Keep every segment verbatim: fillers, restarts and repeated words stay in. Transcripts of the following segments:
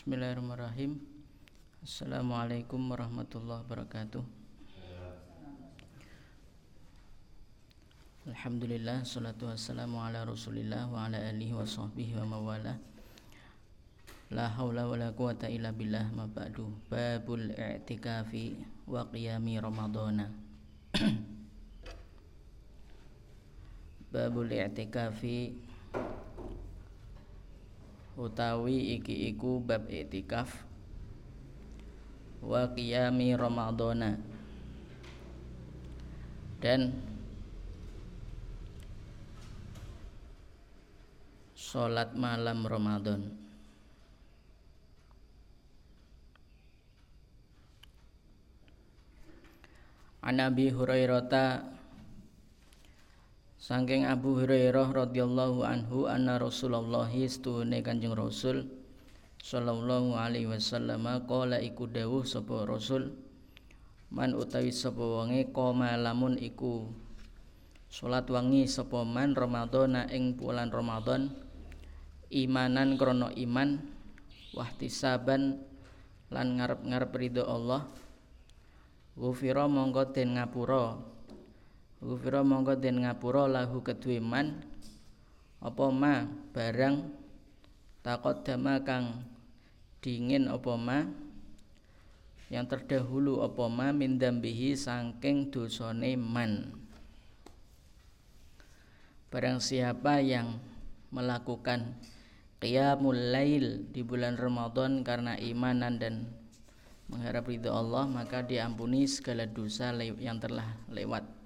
Bismillahirrahmanirrahim. Assalamualaikum warahmatullahi wabarakatuh. Alhamdulillah, salatu wassalamu ala rasulillah wa ala alihi wa sahbihi wa mawala. La hawla wa la quwata illa billah, ma ba'du. Babul i'tikafi wa qiyami ramadana. Babul i'tikafi utawi iki iku bab i'tikaf wa qiyami ramadhana dan salat malam Ramadan. An Abi Hurairah, sangking Abu Hurairah radhiyallahu anhu, anna Rasulullah istuhune Kanjeng Rasul sallallahu alaihi wasallam qala iku dawuh sapa Rasul, man utawi sapa wonge qoma lamun iku salat wangi sapa man Ramadhana ing bulan Ramadan, imanan krana iman, wahtisaban lan ngarep-ngarep ridho Allah, ghufira mongko den ngapura Ghufira mongko den ngapura lahu kedue man apa ma barang taqaddama kang dingin apa ma yang terdahulu apa ma min dambihi saking dosane man. Barang siapa yang melakukan qiyamul lail di bulan Ramadan karena imanan dan mengharap ridha Allah, maka diampuni segala dosa yang telah lewat.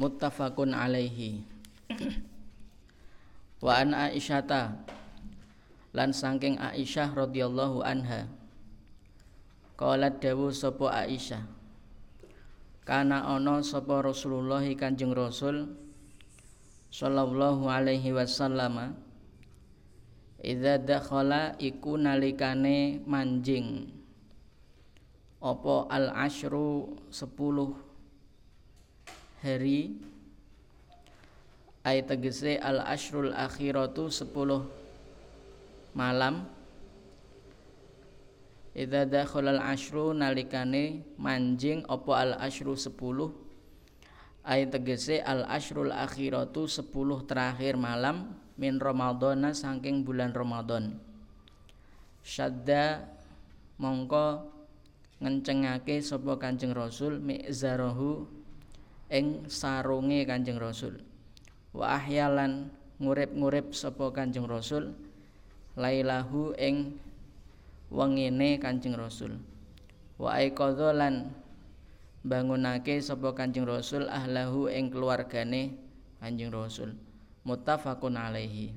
Muttafaqun alaihi. Wa an Aisyata, lan saking Aisyah radhiyallahu anha, qalat dawu sapa Aisyah, kana ana sapa Rasulullah Kanjeng Rasul sallallahu alaihi wasallam idza dakhala iku nalikane manjing apa al asyru sepuluh hari, ayat tegese al ashrul akhiratu sepuluh malam, idza dakhala al ashru nalikane manjing apa al ashru sepuluh, ayat tegese al ashrul akhiratu sepuluh terakhir malam min Ramadhana saking bulan Ramadan, syadda mongko ngencengake sapa Kanjeng Rasul mi'zarahu ing sarunge Kanjeng Rasul, wa ahyalan ngurip-ngurip sapa Kanjeng Rasul lailahu ing wengine Kanjeng Rasul, wa aiqadha lan bangunake sapa Kanjeng Rasul ahlahu ing keluargane Kanjeng Rasul. Muttafaqun alaihi.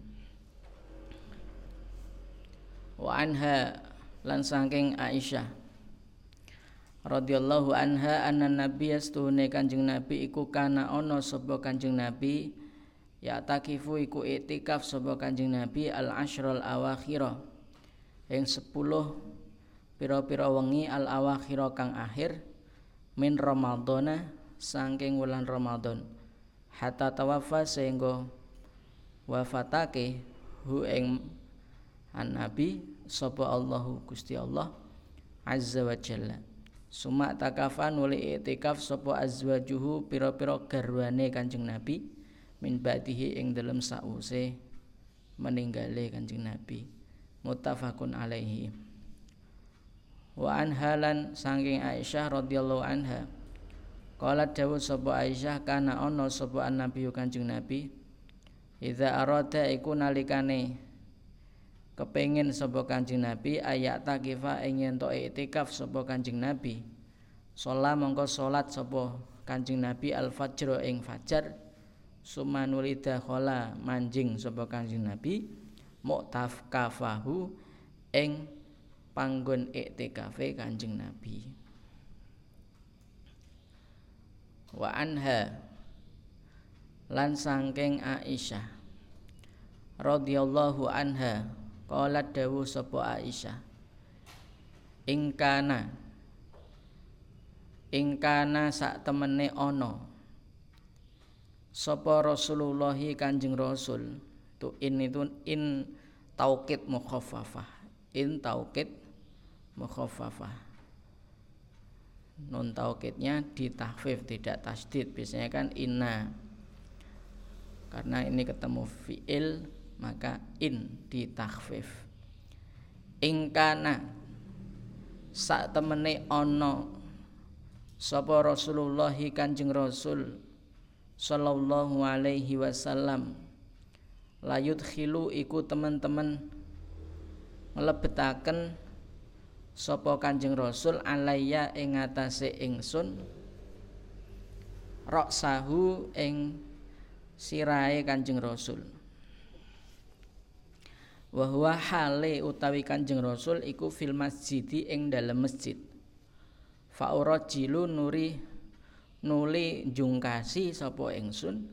Wa anha, lan saking Aisyah radhiyallahu anha, anna nabiy astuhune Kanjeng Nabi iku kana ana sapa Kanjeng Nabi ya takifu iku i'tikaf sapa Kanjeng Nabi al asyrul awakhirah ing sepuluh pira-pira wengi al awakhirah kang akhir min Ramadhana saking wulan Ramadan, hatta tawaffa sehingga wafatake hu ing an Nabi sapa Allahu Gusti Allah azza wa jalla. Suma takafan wali i'tikaf sapa azwajuhu pira-pira garwane Kanjeng Nabi min ba'dihi ing dalem sause meninggale Kanjeng Nabi. Muttafaqun alaihi. Wa anhalan saking Aisyah radhiyallahu anha, qalat dawuh sapa Aisyah, kana ana sapa an-nabiy Kanjeng Nabi idza arada iku nalikane kepengin sapa Kanjeng Nabi ayat takifa ing ento i'tikaf sapa Kanjeng Nabi, sholat mongko sholat sapa Kanjeng Nabi al-fajr ing fajar, sumanulida khola manjing sapa Kanjeng Nabi muktaf kafahu ing panggon i'tikafe Kanjeng Nabi. Wa anha, lan saking Aisyah radhiyallahu anha, qalat dawuh sapa Aisyah, ingkana ingkana sak temene ana sapa Rasulullah Kanjeng Rasul Itu in itu in taukid mukhaffafah. In taukid mukhaffafah. Nun taukidnya ditahfif, tidak tasdid. Biasanya kan inna. Karena ini ketemu fi'il maka in ditahfif. Ingkana sak temene ono sapa Rasulullah Kanjeng Rasul sallallahu alaihi wasallam layut khilu iku teman-teman ngelebetaken sapa Kanjeng Rasul alaiya ing atase ingsun roksahu ing sirahe Kanjeng Rasul wa huwa hale utawi Kanjeng Rasul iku fil masjid ing dalem masjid fa'urajilu nuri nuli jungkasi sapa ingsun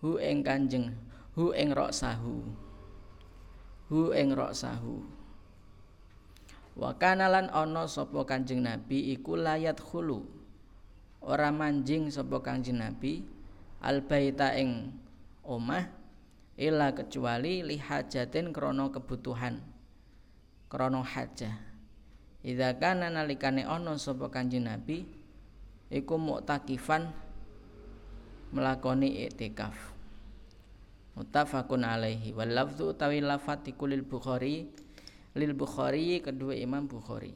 hu ing kanjeng hu ing roksahu hu ing roksahu wa kana lan ana sapa Kanjeng Nabi iku layat khulu ora manjing sapa Kanjeng Nabi al baita ing omah illa kecuali li hajatin krana kebutuhan krana hajah. Idza kana nalikane ana sapa Kanjeng Nabi iku muktakifan melakoni i'tikaf. Muttafaqun alaihi wal lafzu tawi lafatiku lil Bukhari lil Bukhari kedua Imam Bukhari.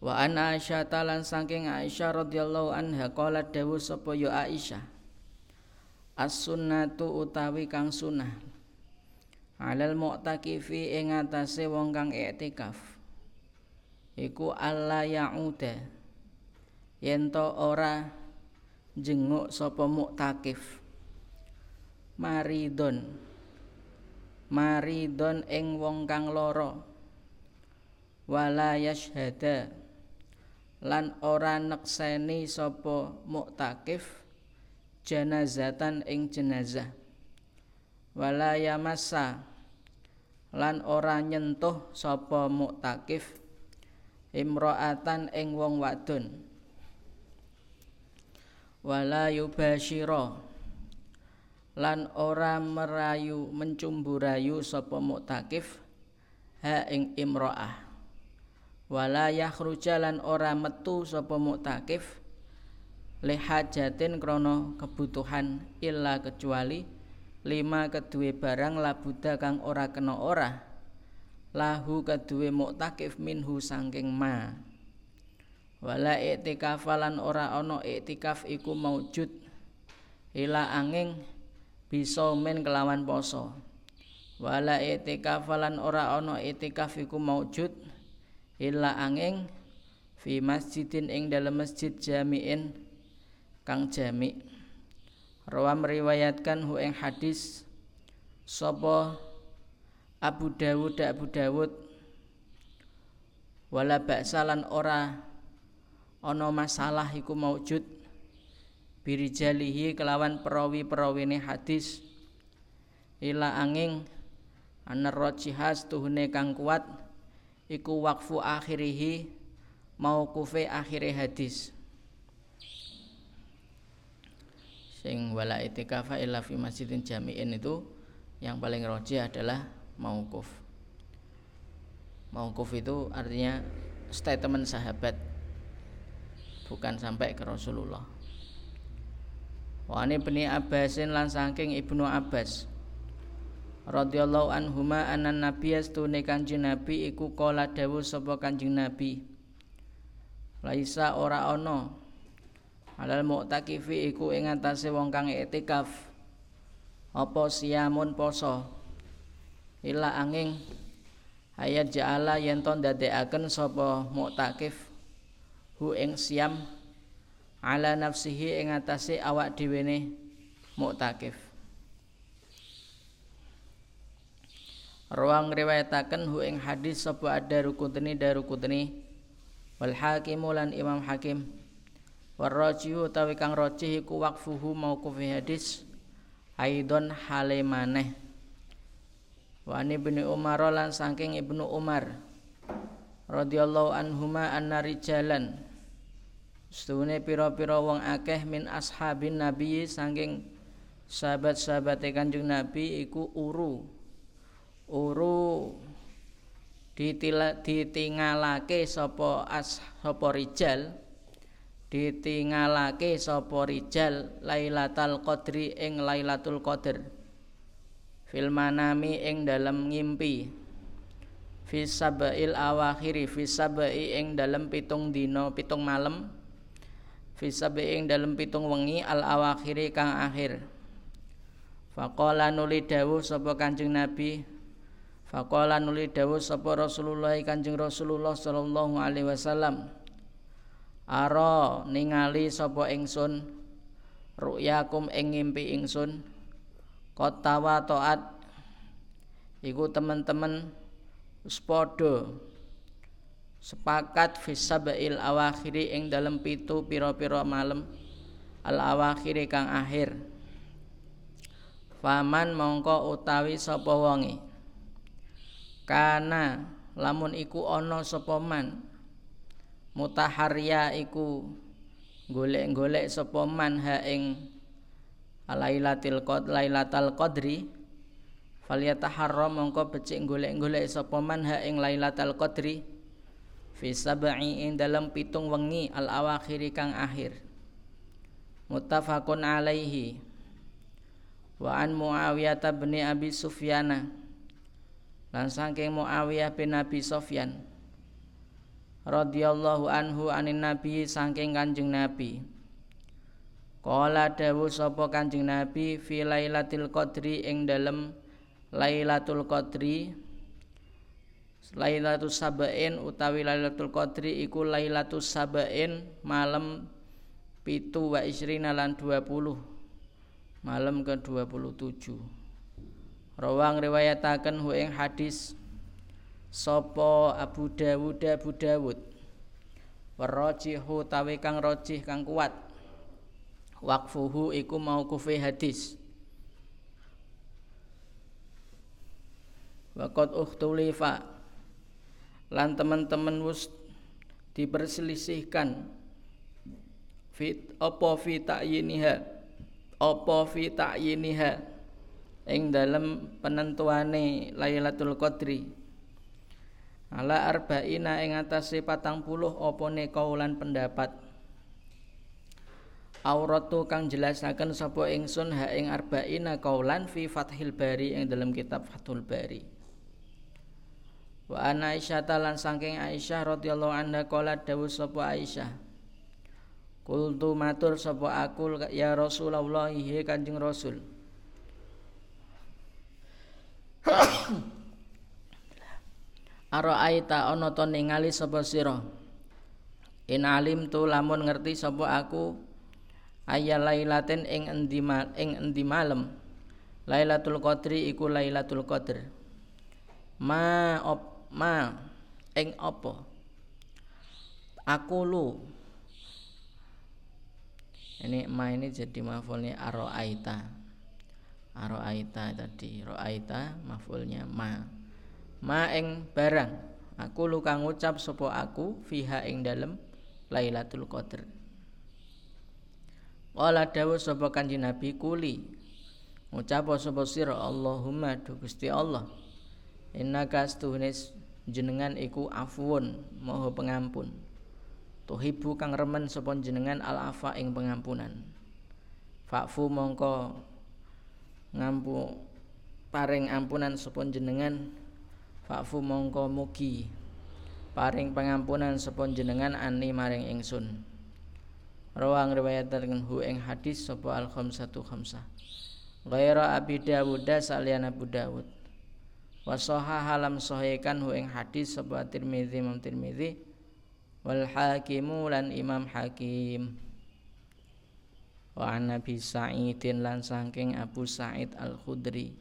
Wa an Aisyah talan saking Aisyah radhiyallahu anha qalat dawu sapa ya Aisyah as-sunnatu utawi kang sunah alal mu'takifi ing atase wong kang i'tikaf iku alla ya'uda yen to ora jenguk sapa mu'takif maridon maridon ing wong kang lara wala yashhada lan ora nekseni sapa mu'takif janazatan ing jenazah wala yamassa lan ora nyentuh sapa muktakif imra'atan ing wong wadon wala yubashira lan ora merayu mencumbu rayu sapa muktakif ha ing imra'ah wala yakhruja lan ora metu sapa muktakif li hajatin krana kebutuhan illa kecuali lima kedue barang labuda kang ora kena ora lahu kedue muktakif minhu sangking ma wala i'tikafalan ora ana i'tikaf iku maujud ila angin bisa men kelawan poso wala i'tikafalan ora ana i'tikaf iku maujud ila angin fi masjidin ing dalem masjid jami'in kang jami' Rawam riwayatkan hu ing hadis sapa Abu Dawud Abu Dawud wala ba'salan ora ana masalah iku maujud birijalihi kelawan perawi-perawine hadis ila angin anar rajihas tuhune kang kuat iku waqfu akhirihi mauqufe akhire hadis sing wala i'tikafa illa fi masjidin jami'in itu yang paling rajih adalah mauquf. Mauquf itu artinya statement sahabat bukan sampai ke Rasulullah. Wa ani Ibnu Abbasin lan saking Ibnu Abbas radhiyallahu anhuma anan nabiyas tune Kanjeng Nabi iku kala dawuh sapa Kanjeng Nabi laisa ora ana alal mu'takifi iku ing atase wong kang i'tikaf apa siamun poso ila angin ayat ja'ala yen to ndadekaken sapa mu'takif hu ing siam ala nafsihi ing atase awak dhewene mu'takif ruang riwayataken hu ing hadis sapa ad-Daruqutni Daruqutni wal Hakim lan Imam Hakim warrajihu utawi kang rajih iku waqfuhu mauqufi hadis aidon hale maneh wa ani bin Umar lan saking Ibnu Umar radhiyallahu anhuma anna rijalan stune pira-pira wong akeh min ashabin nabi saking sahabat-sahabat Kanjeng Nabi iku uru uru ditila, ditingalake sapa as sapa rijal ditingalake sapa rijal Lailatul Qadri ing Lailatul Qadar fil manami ing dalem ngimpi fi sabail awakhiri fi sabai ing dalem pitung dina pitung malam fi sabai ing dalem pitung wengi al awakhiri kang akhir. Faqala nuli dawuh sapa Kanjeng Nabi Faqala nuli dawuh sapa Rasulullah Kanjeng Rasulullah sallallahu alaihi wasallam Ara ningali sapa ingsun ru'yakum ing ngimpi ingsun kotawa taat iku teman-teman sepodo sepakat fi sabail awakhiri ing dalem pitu pira-pira malam al awakhiri kang akhir. Faman mongko utawi sapa wonge kana lamun iku ana sapa man mutaharya iku golek-golek sapa man ha ing Lailatul Qadri Lailatul Qadri falyataharra mongko becik golek-golek sapa man ha ing Lailatul Qadri fi sab'i ing dalem pitung wengi al awakhiri kang akhir. Muttafaqun alaihi wa an Muawiyah bin Abi Sufyan lan saking Muawiyah bin Abi Sufyan radhiyallahu anhu anin Nabi saking Kanjeng Nabi qala dawuh sapa Kanjeng Nabi fi Lailatul Qadri ing dalem Lailatul Qadri Lailatus Sabain utawi Lailatul Qadri iku Lailatus Sabain malam pitu wa isrina lan dua puluh malam ke dua puluh tujuh. Rawang riwayataken hu ing hadis sapa Abu Dawud Abu Dawud warajihu tawe kang rajih kang kuat waqfuhu iku mauqufi hadis waqad ukhtulifa lan teman-teman wis diperselisihkan fit apa fi ta'yiniha apa fi ta'yiniha ing dalem penentuane Lailatul Qadri ala arba'ina ing atase patang puluh opone kaulan pendapat auratu kang jelasaken sapa ingsun ha ing arba'ina kaulan fi Fathil Bari ing dalem kitab Fathul Bari wa ana Aisyah lan saking Aisyah radhiyallahu anha qala dawuh sapa Aisyah kultu matur sapa aku ya Rasulullah ya Kanjeng Rasul Ara'aita ana to ningali sapa sira in alim tu lamun ngerti sapa aku ayya lailatin ing endi ing endi malem Lailatul Qadri iku Lailatul Qadar ma op, ma ing apa aku lu ini ma ini jadi mafulnya ara'aita Ro'aita tadi Ro'aita mafulnya ma ma ing barang aku lu kang ucap sapa aku fiha ing dalem Lailatul Qadar. Wala dawuh sapa Kanjeng Nabi kuli ngucap sapa sira Allahumma du Gusti Allah innaka astunis jenengan iku afwun maha pengampun tuhibbu kang remen sapa jenengan al afa ing pengampunan fa'fu mongko ngampu paring ampunan sapa jenengan fa'fu mongko mugi paring pangampunan sapa jenengan ani maring ingsun. Rawang riwayataken hu ing hadis sapa al-khamsatu khamsah ghaira Abi Dawud saliyana Abu Dawud wa sahaha lam sahikan hu ing hadis sapa Tirmidzi Imam Tirmidzi wal Hakimu lan Imam Hakim wa an Abi Sa'idin lan saking Abu Sa'id Al-Khudri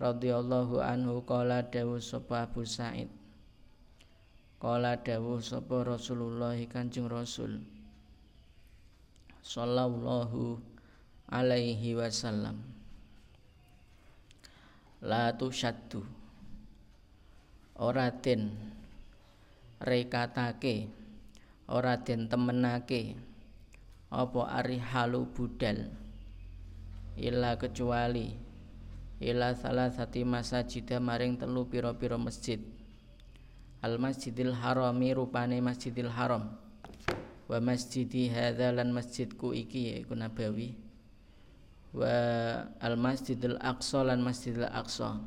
radhiyallahu anhu qala dawuh sapa Abu Sa'id qala dawuh sapa Rasulullah Kanjeng Rasul sallallahu alaihi wasallam la tusyaddu ora den rekatake ora den temenake apa arihalu budal illa kecuali ila salasati masajida maring telu pira-pira masjid. Al Masjidil Harami rupane Masjidil Haram. Wa masjidi hadza lan masjidku iki yaiku Nabawi. Wa Al Masjidil Aqsa lan Masjidil Aqsa.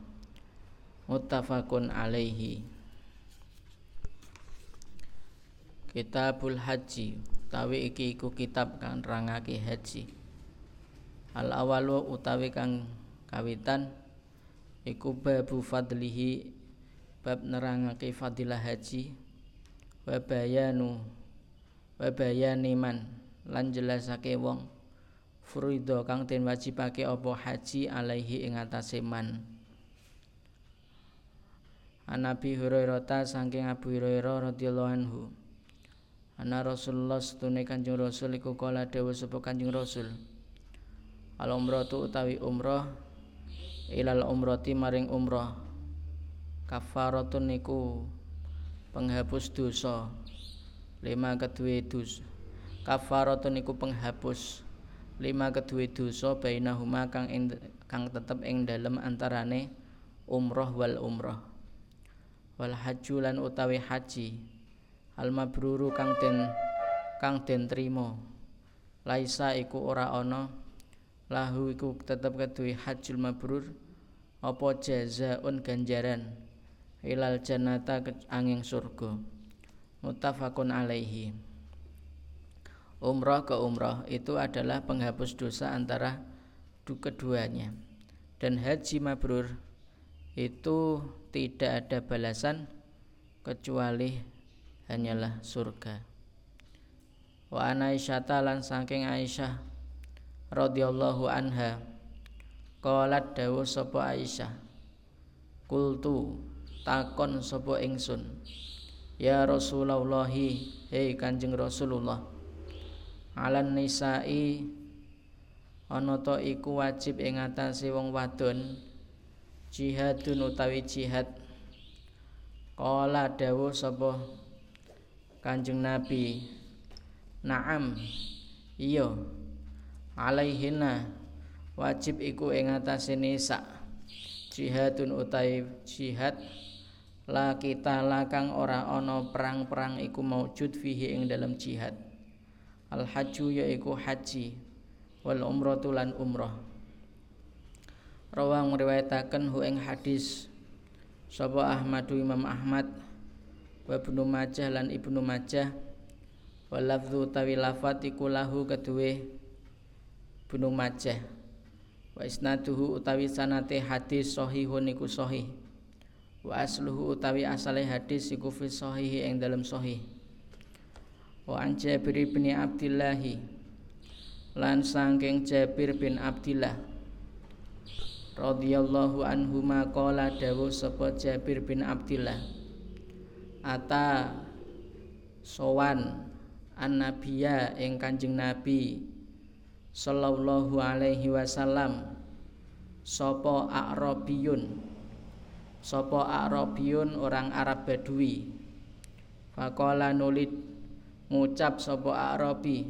Muttafaqun alaihi. Kitabul Haji utawi iki iku kitab kang nerangake haji. Al awalu utawi kang kawitan iku babu fadlihi, bab nerangake fadilah haji, wa bayanu wa bayani man lan jelasake wong furido kang den wajibake apa haji alaihi ing atase man. An Abi Hurairah ta saking Abu Hurairah radhiyallahu anhu ana Rasulullah setune Kanjeng Rasul iku kala dhewe sapa Kanjeng Rasul al umratu utawi umrah ilal umrati maring umrah kafaratun niku penghapus dosa lima kedue dosa kafaratun niku penghapus lima kedue dosa bainahuma kang in, kang tetep ing dalem antarane umrah wal umrah wal hajju lan utawi haji al mabruru kang den kang den trima laisa iku ora ana lahu iku tetep kedue hajjul mabrur apa jazaun ganjaran ilal jannata angin surga. Muttafaqun alaihi. Umrah ke umrah itu adalah penghapus dosa antara keduanya, dan haji mabrur itu tidak ada balasan kecuali hanyalah surga. Wa anaishata lan saking Aisyah radhiyallahu anha qalat dawuh sapa Aisyah kultu takon sapa ingsun ya Rasulullah hei Kanjeng Rasulullah alan nisa'i ana ta iku wajib ing atase wong wadon jihadun utawi jihad. Qala dawuh sapa Kanjeng Nabi na'am iya alaihina wajib iku ing atase nisa jihadun utai jihad la kita lakang ora ana perang-perang iku maujud fihi ing dalam jihad al hajju yaiku haji wal umratu lan umrah. Rawang meriwayataken hu ing hadis sapa Ahmadu Imam Ahmad wa Ibnu Majah lan Ibnu Majah wal lafzu tawilafat iku lahu kedue Ibnu Majah wa isnaduhu utawi sanate hadis sahihun iku sahih wa asluhu utawi asale hadis iku fi sahih ing dalam sahih wa an Jabir bin Abdullah lan saking Jabir bin Abdullah radhiyallahu anhuma qala dawuh sapa Jabir bin Abdullah ata sowan annabiyya ing Kanjeng Nabi sallallahu alaihi wasallam sapa Arabiyun sapa Arabiyun orang Arab Badui faqala nulid ngucap sapa Arabi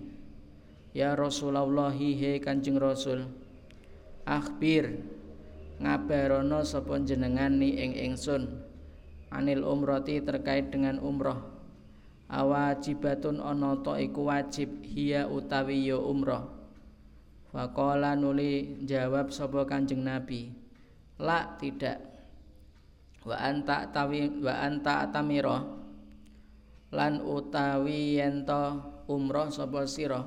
ya Rasulullah he Kanjeng Rasul akhbir ngabarono sapa jenengan ni ing ingsun anil umrati terkait dengan umrah awajibatun ana ta iku wajib hiya utawi ya umrah. Faqala nuli jawab sapa Kanjeng Nabi la tidak wa anta tawi wa anta atamira lan utawi yen ta umrah sapa sira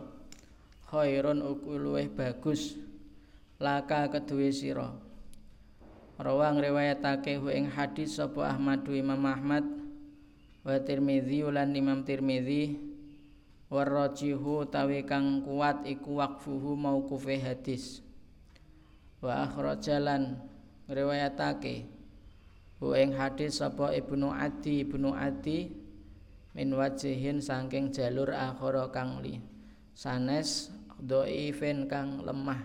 khairun iku luwih bagus laka kedue sira. Rawang riwayatake ing hadis sapa Ahmadu Imam Ahmad wa Tirmidzi lan Imam Tirmidzi warajihu tawi kang kuat iku waqfuhu mauqufi hadis wa akhrajalan riwayatake hu ing hadis sapa Ibnu Adi Ibnu Adi min wajihin saking jalur akhara kang li sanes dhaifin kang lemah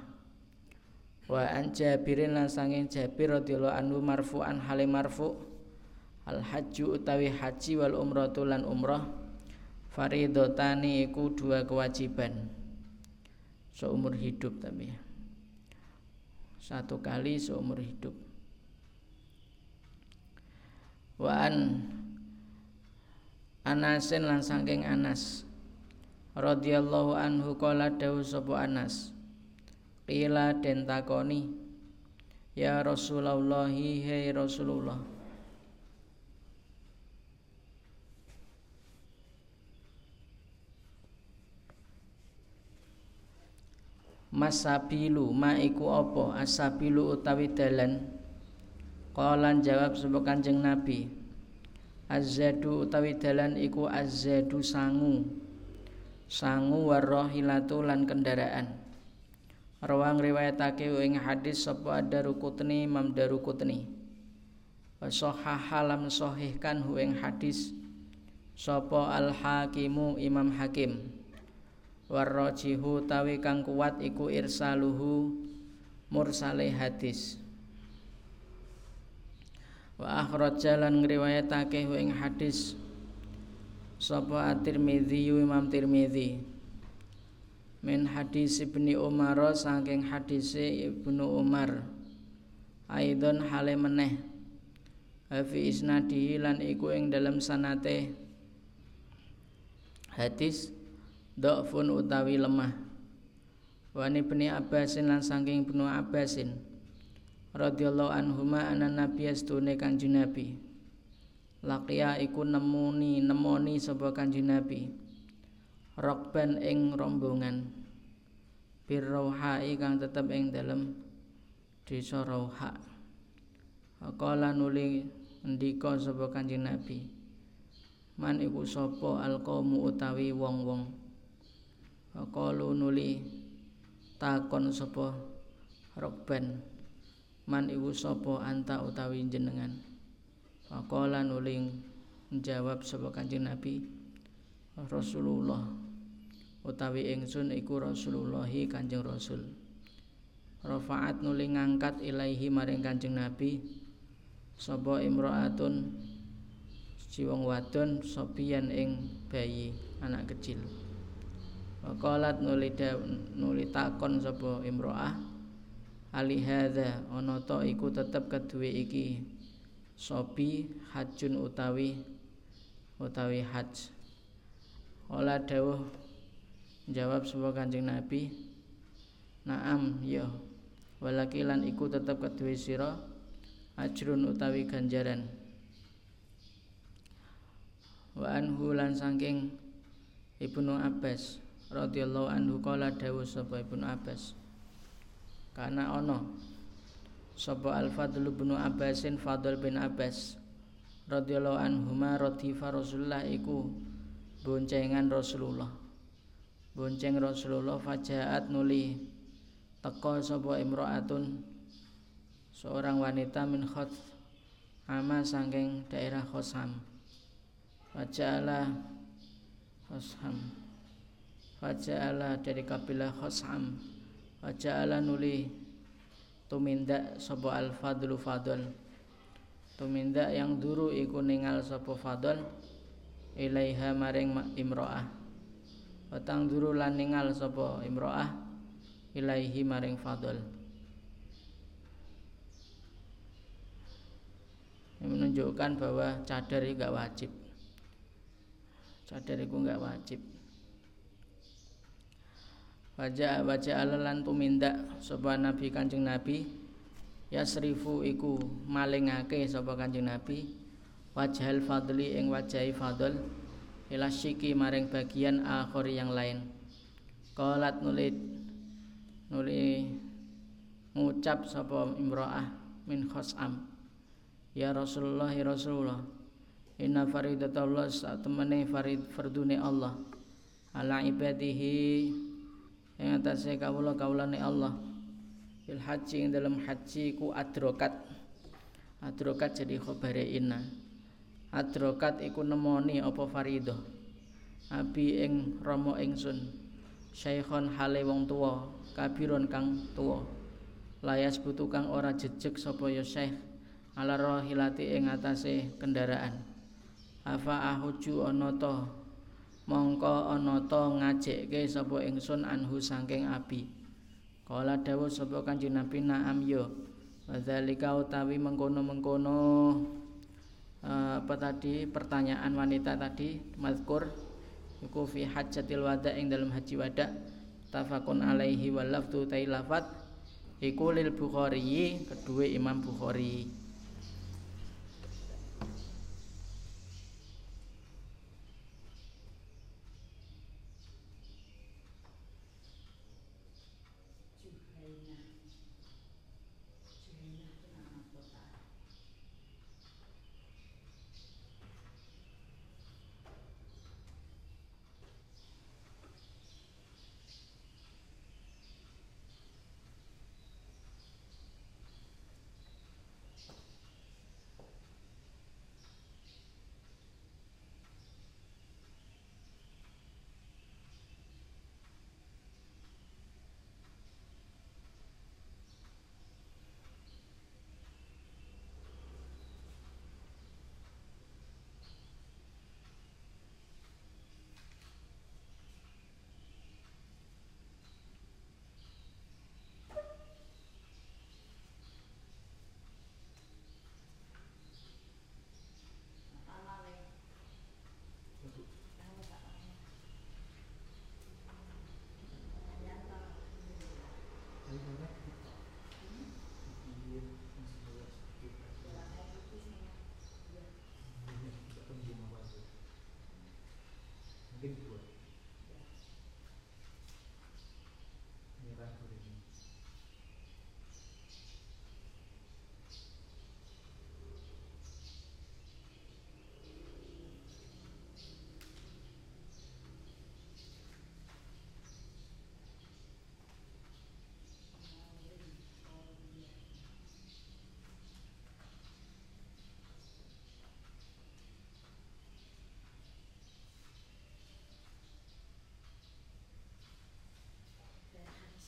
wa an Jabirin lan saking Jabir radhiyallahu anhu marfu'an hal marfu' al hajju utawi haji wal umratu lan umrah faridotani iku dua kewajiban seumur hidup tapi satu kali seumur hidup. Waan Anasin lan saking Anas radhiyallahu anhu qala dawu sapa Anas qila den takoni ya Rasulullah hai Rasulullah masabilu ma iku apa asabilu utawi dalan qala jawab sapa Kanjeng Nabi azzadu utawi dalan iku azzadu sangu sangu warrohilatu lan kendaraan. Rawang riwayatake ing hadis sapa Ad-Darukutni Imam Darukutni wa sahhaha lam sahihkan hu ing hadis sapa Al-Hakimu Imam Hakim warrajihu tawi kang kuat iku irsaluhu mursale hadis. Wa akhraja lan ngriwayatake ing hadis sapa At-Tirmidzi Imam Tirmidzi min hadis Ibnu Umar saking hadise Ibnu Umar aidon hale meneh fi isnadihi lan iku ing dalam sanate hadis dhafun utawi lemah wa Ibnu Abbas lan saking Ibnu Abbasin radhiyallahu anhuma ana nabiyastune Kanjeng Nabi laqiya iku nemuni nemoni sapa Kanjeng Nabi rokban ing rombongan birrauha kang tetep ing dalem desa Rauha qala nuli ndika sapa Kanjeng Nabi man iku sapa alqaumu utawi wong-wong qalu nuli takon sapa rokban man iku sapa anta utawi jenengan faqala nuling njawab sapa Kanjeng Nabi Rasulullah utawi ingsun iku Rasulullahi Kanjeng Rasul rafaat nuling ngangkat ilaihi maring Kanjeng Nabi sapa imraatun siji wong wadon sopian ing bayi anak kecil faqalat nuli takon sapa imraah ali hadza ana ta iku tetep keduwe iki sopi hajjun utawi utawi hajj ola dawuh jawab sapa Kanjeng Nabi naam ya walakilan iku tetep keduwe sira ajrun utawi ganjaran wa anhu lan saking Ibnu Abbas radhiyallahu anhu kala dawuh sapa Ibnu Abbas kana ono sapa Al-Fadhl bin Abbasin Fadhl bin Abbas radhiyallahu anhuma radhifa Rasulullah iku boncengan Rasulullah bonceng Rasulullah fajaat nuli teka sapa imraatun seorang wanita min khot ama saking daerah Khosam fajala Khosam fajala dari kabilah Khosam waja'ala nuli tumindak sapa al-fadlu fadl tumindak yang duru iku ningal sapa fadl ilaiha maring imro'ah watang duru lan ningal sapa imro'ah ilaihi maring fadl ini menunjukkan bahwa cadar itu gak wajib cadar itu gak wajib Wajah wajah alalan tumindak sapa Nabi Kanjeng Nabi yasrifu iku malingake sapa Kanjeng Nabi wajhal fadli ing wajahi fadl ila syiki maring bagian akhir yang lain qalat nuli nuli ngucap sapa imro'ah min khosam ya Rasulullah ya Rasulullah inna faridatullah satemene farid fardune Allah ala ibadihi ing atase kawula kawulane Allah fil haji ing dalam haji ku adrokat adrokat jadi khabare inna adrokat iku nemoni apa faridah abi ing rama ingsun syaikhon hale wong tuwa kabiron kang tuwa layas butuh kang ora jejeg sapa ya syekh ala rahilati ing atase kendaraan afa ahuju ana ta mongko ana ta ngajekke sapa ingsun anhu saking abi Qala dawuh sapa Kanjeng Nabi na'am yo. Wa zalika utawi mengkono-mengkono apa tadi pertanyaan wanita tadi mazkur iku fi hajjatil wada ing dalam haji wada tafaqun alaihi wal lafdzu tailafat iku lil Bukhari kedua Imam Bukhari.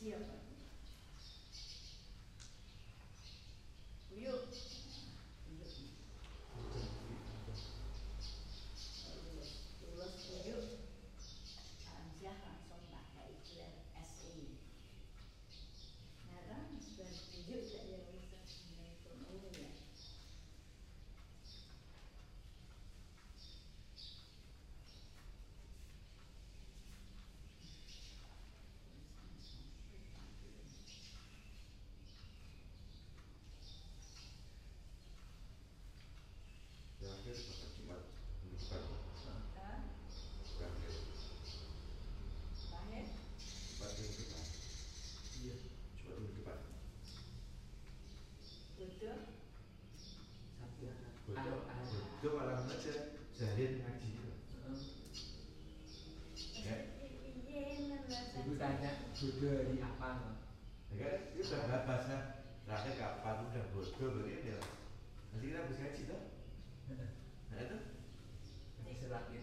Iya. Uyuk. Terus uyuk. Anjah langsung pakai gelas es ini. Nah, kan sudah uyuk saya bisa minum ya. Dari apa? Karena itu sudah bahasa rakyat kapan udah bodoh begini ya. Nanti kita bisa ngaji toh. Nah itu silakan.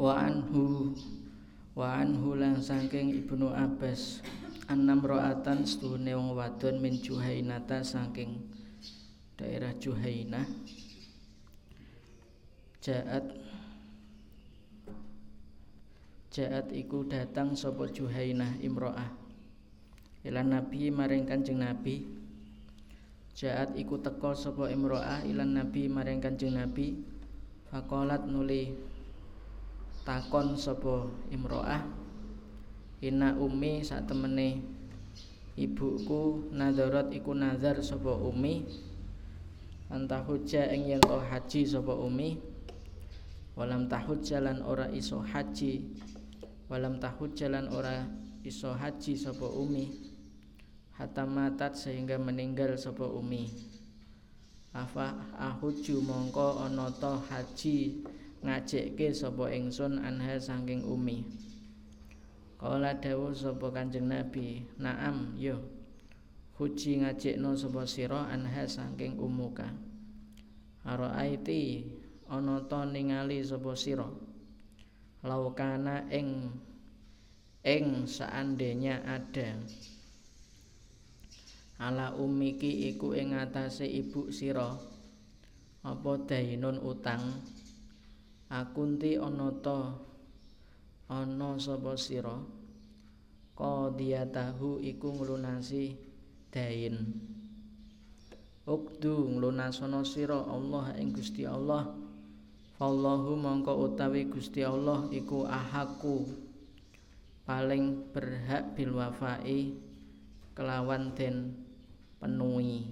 Wa anhu wa anhu lan saking Ibnu Abbas annam ra'atan stune wong wadon min Juhainata saking daerah Juhainah jaat jaat iku datang sapa Juhainah imro'ah ila Nabi maring Kanjeng Nabi jaat iku teka sapa imro'ah ila Nabi maring Kanjeng Nabi faqalat nuli takon sapa imro'ah inna ummi sak temene ibuku nadzarat iku nazar sapa ummi antahujja ing yen to haji sapa ummi walam tahujja lan ora iso haji walam tahujja lan ora iso haji sapa ummi hatta matat sehingga meninggal sapa ummi Afa ahuju mongko ana ta haji ngajekke sapa ingsun anha saking Ummi. Kala dawuh sapa Kanjeng Nabi, "Naam, yo. Huji ngajekno sapa sira anha saking umuka. Araiti ana ta ningali sapa sira. Laukana ing ing seandainya ada ala umiki iku ing atase ibu sira apa dainun utang akunti ana ta ana sapa sira qadiyatahu iku nglunasi dain ukdu nglunasana sira Allah ing Gusti Allah fallahu mongko utawi Gusti Allah iku ahaku paling berhak bil wafai kelawan den penuhi.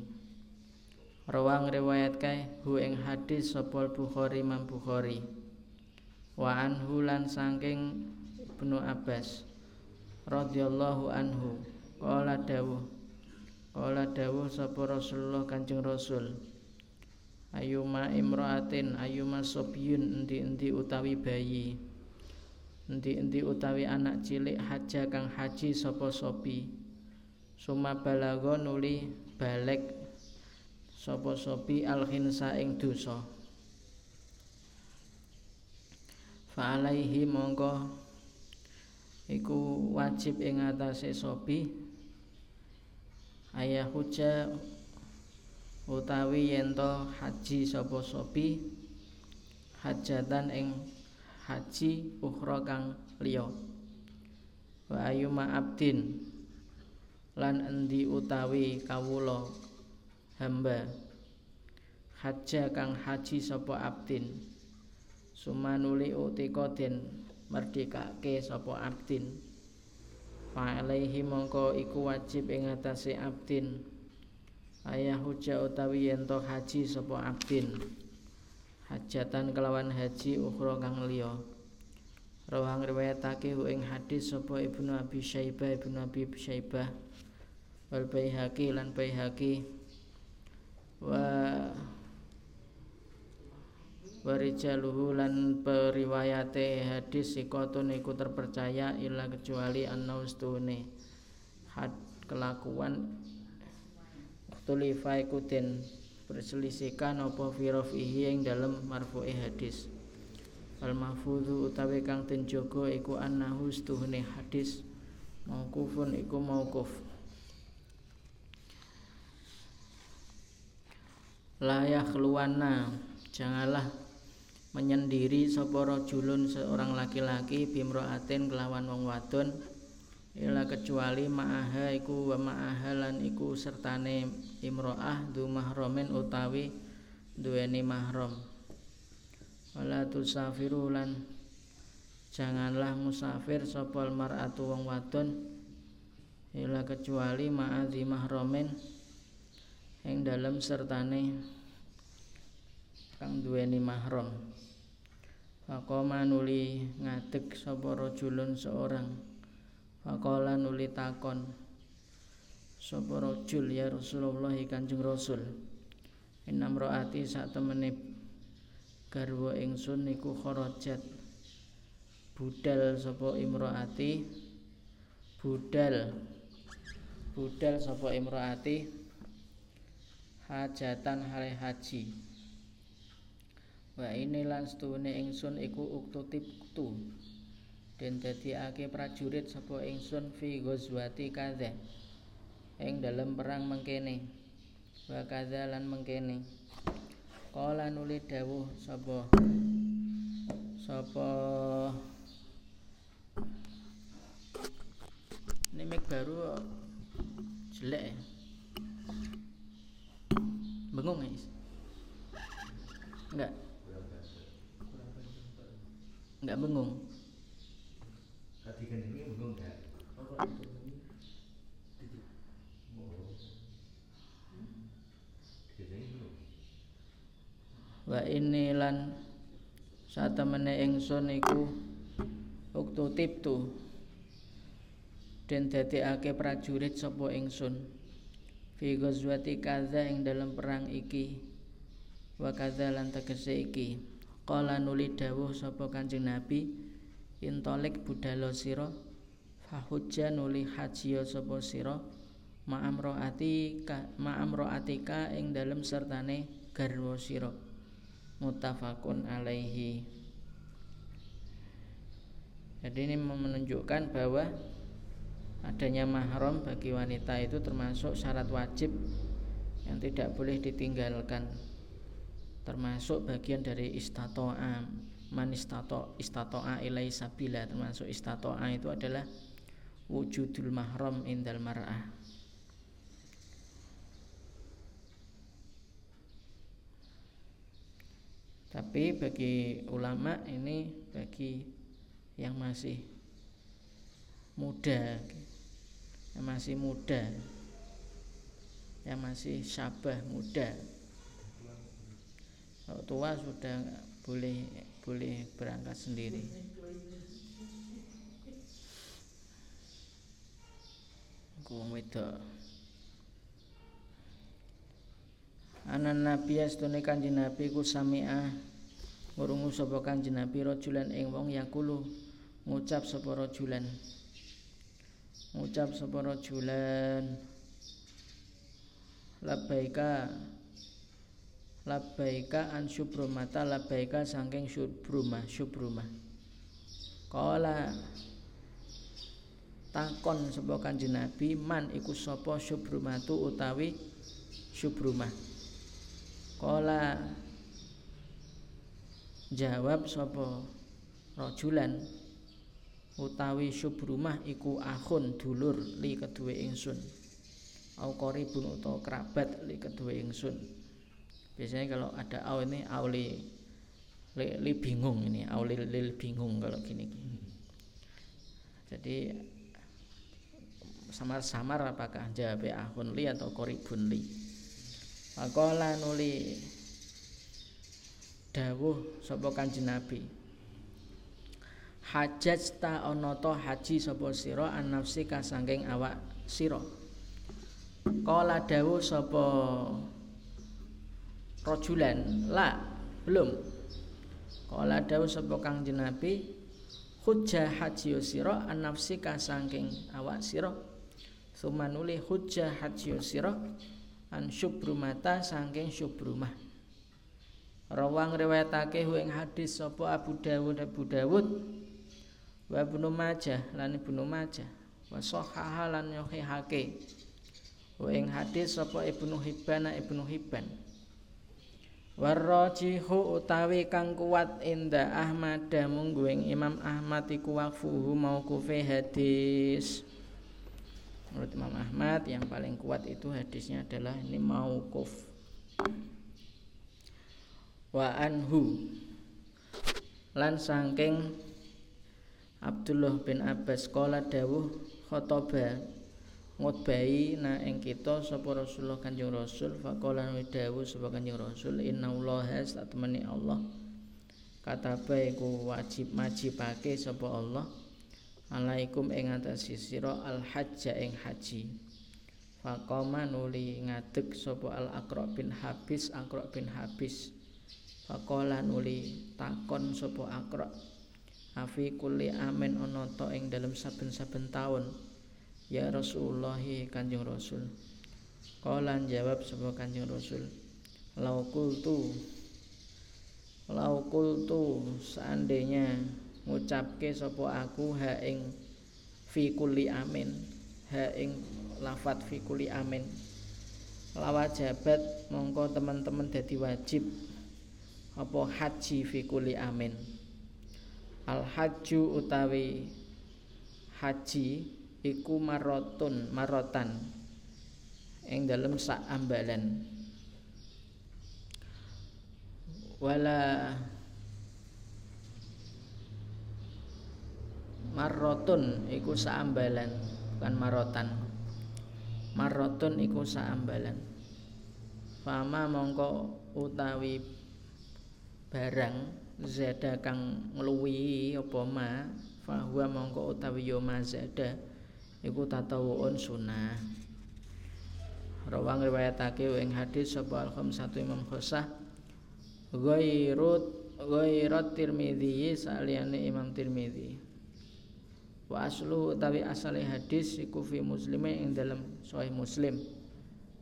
Rawang riwayat kae hu ing hadis sapa Bukhari Imam Bukhari. Wa anhu lan saking Ibnu Abbas radhiyallahu anhu. Qala dawuh. Qala dawuh sapa Rasulullah Kanjeng Rasul. Ayyuma imra'atin ayyuma sobyun endi-endi utawi bayi. Endi-endi utawi anak cilik haja kang haji sapa sobi. Suma balago nuli balek sapa sopi al-khinsa ing dosa. Fa alaihi mongko iku wajib ing atase sopi ayah huja utawi yen to haji sapa sopi hajatan ing haji ukhra kang liya. Wa ayyuma abdin lan endi utawi kawula hamba haja kang haji sapa abdin sumanuli utika den merdekake sapa abdin fa alaihi mongko iku wajib ing atase abdin ayah huja utawi yen to haji sapa abdin hajatan kelawan haji ukhra kang liya. Rawang riwayatake ing hadis sapa Ibnu Abi Syaibah Ibnu Abi Syaibah wal Baihaqi lan Baihaqi wa warijaluhu lan periwayate hadis sikotun iku terpercaya illa kecuali annaustune had kelakuan tulifai kuden berselisikan apa firofihi ing dalem marfu'i hadis wal mahfudhu utawi kang den jaga iku annaustune hadis mauqufun iku mauquf layak luwana janganlah menyendiri sapa rajulun seorang laki-laki bimraatin kelawan wong wadon ila kecuali ma'aha iku wa ma'ahalan iku sertane imro'ah du mahramin utawi duweni mahram wala tusafiru lan janganlah musafir sapa mar'atu wong wadon ila kecuali ma'adhi mahramin ing dalem sertane kang duweni mahram. Faqoma nuli ngadeg sapa rajulun seorang. Faqala nuli takon sapa rajul ya Rasulullah Kanjeng Rasul. Innam ra'ati sak temene garwa ingsun niku kharajat. Budal sapa imraati? Budal. Budal sapa imraati? Hajatan hale haji. Wa ini lan stune ingsun iku uktutiptu den dadiake prajurit sapa ingsun fi ghazwati kadza ing dalem perang mengkene wa kadza lan mengkene. Kala nuli dawuh sapa sapa ini mic baru jelek ya? Bengong guys. Enggak. Enggak bengong. Tadi kendengnya bengong enggak? Wa ini lan satemene ingsun iku uktutip tu den dadekake prajurit sapa ingsun fi ghazwati kadza ing dalam perang iki wa kadzalan tegese iki qala nuli dawuh sapa Kanjeng Nabi intolik budhalo sira fahujja nuli hajiya sapa sira ma'amroati ka ma'amroatika ing dalem sertane garwa sira muttafaqun alaihi. Jadi ini menunjukkan bahwa adanya mahram bagi wanita itu termasuk syarat wajib yang tidak boleh ditinggalkan, termasuk bagian dari istato'a man istato istato'a ilai sabila, termasuk istato'a itu adalah wujudul mahram indal mar'ah. Tapi bagi ulama ini bagi yang masih muda, yang masih muda, yang masih syabah muda. Kalau tua sudah boleh boleh berangkat sendiri. Kumido. Anan Nabi astune Kanjeng Nabi ku sami'ah ngurungu sapa Kanjeng Nabi rajulan ing wong yakulu ngucap sapa rajulan ngucap sapa rajulan labbaika labbaika an syubrumata labbaika saking syubrumah syubrumah qala takon sapa Kanjeng Nabi man iku sapa syubrumatu utawi syubrumah qala jawab sapa rajulan utawi syubrumah iku akhun dulur li kedue ingsun au qaribun utawa kerabat li kedue ingsun. Biasanya kalau ada au ini au li, li, li bingung ini au li, li bingung kalau gini, gini. Jadi samar-samar apakah jawab ahun li atau koribun li. Faqala nuli dawuh sapa Kanjeng Nabi hajat ta ana ta haji sapa sira an nafsi ka saking awak sira. Qala dawuh sapa rajulan la belum. Kala dawuh sapa Kanjeng Nabi hujjah hajiyo sira an nafsi ka saking awak sira sumanuli hujjah hajiyo sira an syubrumata saking syubrumah. Rawang riwayatake ing hadis sapa Abu Dawud Abu Dawud wa Ibnu Majah lan Ibnu Majah wa sahhaha lan yahihake ing hadis sapa Ibnu Hibban Ibnu Hibban. Warrajihu utawi kang kuat inda Ahmad mungguing Imam Ahmad iku waqfuhu mauqufi hadis. Menurut Imam Ahmad yang paling kuat itu hadisnya adalah ini mauquf. Wa anhu lan saking Abdullah bin Abbas qala dawuh khotobah ngutbahi na ing kita sapa Rasulullah Kanjeng Rasul faqala dawuh sapa Kanjeng Rasul innallaha satmani Allah kataba iku wajib majibake sapa Allah alaikum ing atase sira al hajja ing haji faqama nuli ngadeg sapa al Aqra bin Habis Aqra bin Habis faqala nuli takon sapa Aqra afi kulli amin ana ta ing dalem saben-saben taun ya Rasulullahi Kanjeng Rasul. Qalan jawab sapa Kanjeng Rasul lau qultu lau qultu seandainya ngucapke sapa aku ha ing fi kulli amin ha ing lafadz fi kulli amin lawa jabat mongko teman-teman dadi wajib apa haji fi kulli amin al hajju utawi haji iku marotun marotan ing dalem sak ambalan wala marotun iku sak ambalan bukan marotan marotun iku sak ambalan fama mongko utawi barang zada kang ngluwi apa ma fahuwa mongko utawi yo mazada iku tatawuun sunnah. Rawang riwayatake ing hadis sapa Al-Khum satu Imam Khosah ghairut ghairat Tirmidzi saliyane Imam Tirmidzi. Wa aslu utawi asale hadis iku fi Muslime ing dalam Sahih Muslim.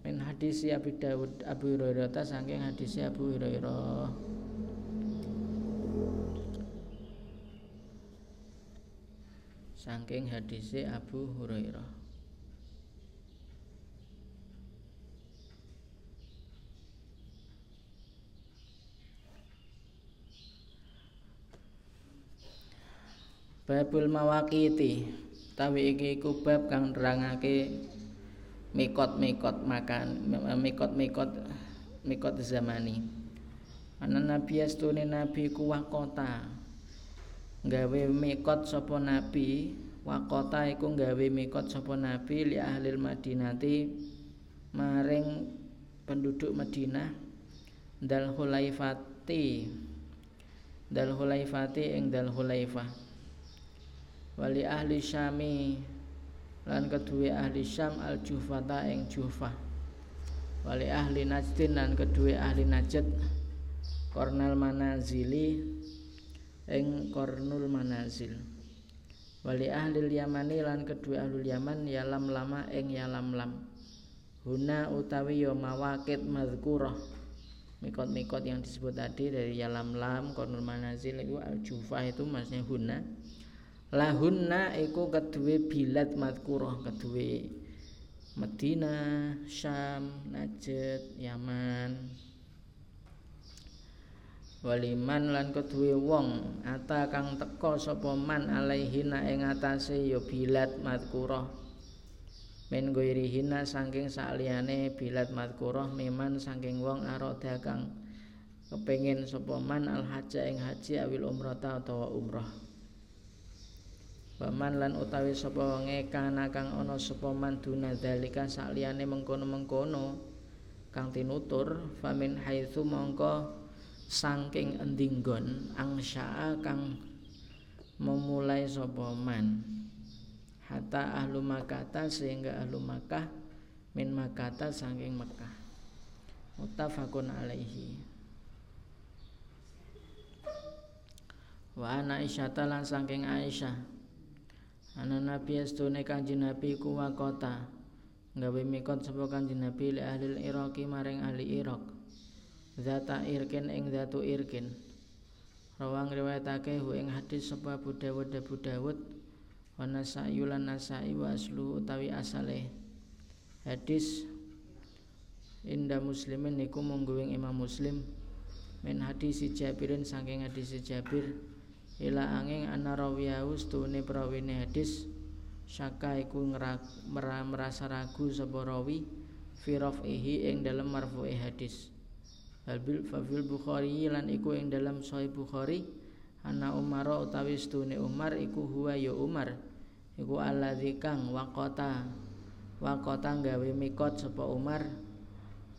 Min hadis Abi Dawud Abu Hurairah saking hadis Abu Hurairah. Saking hadis Abu Hurairah. Babul mawaqiti tawi iki iku bab kang nerangake mikot-mikot makan mikot-mikot mikot zamani. Ana nabi astune nabi ku waqota. Gawe mikot sapa nabi, waqota iku gawe mikot sapa nabi li ahlil Madinati maring penduduk Madinah dal Hulaifati. Dal Hulaifati ing dal Hulaifah. Wali ahli syami lan kedue ahli syam al juhfata ing juhfah. Wali ahli najdin lan kedue ahli najd kornal manazili ing kornul manazil. Wali ahli yamani lan kedue ahli yaman yalam lama ing yalam lam. Huna utawi ya mawaqit mazkurah, mikot-mikot yang disebut tadi dari yalam lam kornul manazil itu al juhfah itu maksudnya huna. Lahunna iku kedue bilad madkurah, kedue Madinah, Syam, Najd, Yaman. Waliman lan kedue wong ata kang teka sapa man alaihina ing atase ya bilad madkurah. Men goirihina saking saliyane bilad madkurah meman saking wong aroda kang kepengin sapa man alhaja ing haji awil umrata utawa umrah. Waman lan utawi sapa wonge kana kang ana sapa manduna dalika sakliyane mengkono-mengkono kang tinutur famin haitsu mongko saking endinggon angsa'a kang memulai sapa man hatta ahlu Makkah sehingga ahlu Makkah min Makkah saking Makkah muttafaqun alaihi. Wa ana Aisyah lan saking Aisyah ana nabi astune kanjeng nabi ku waqota gawe mikot sapa kanjeng nabi li ahli Iraqi maring ahli Iraq zata irkin ing zatu irkin rawang riwayatake hu ing hadis sapa Abu Dawud Abu Dawud wa Nasai lan Nasai wa aslu utawi asale hadis inda muslimin niku munggo ing Imam Muslim min hadis Jabirin saking hadis Jabir ila angin ana rawiyahu stune prawine hadis syaka iku merasa ragu sapa rawi fi rafihi ing dalem marfu'i hadis albil fafil Bukhari lan iku ing dalem Sahih Bukhari ana Umar utawi stune Umar iku huwa ya Umar iku allazi kang waqota waqota gawe mikot sapa Umar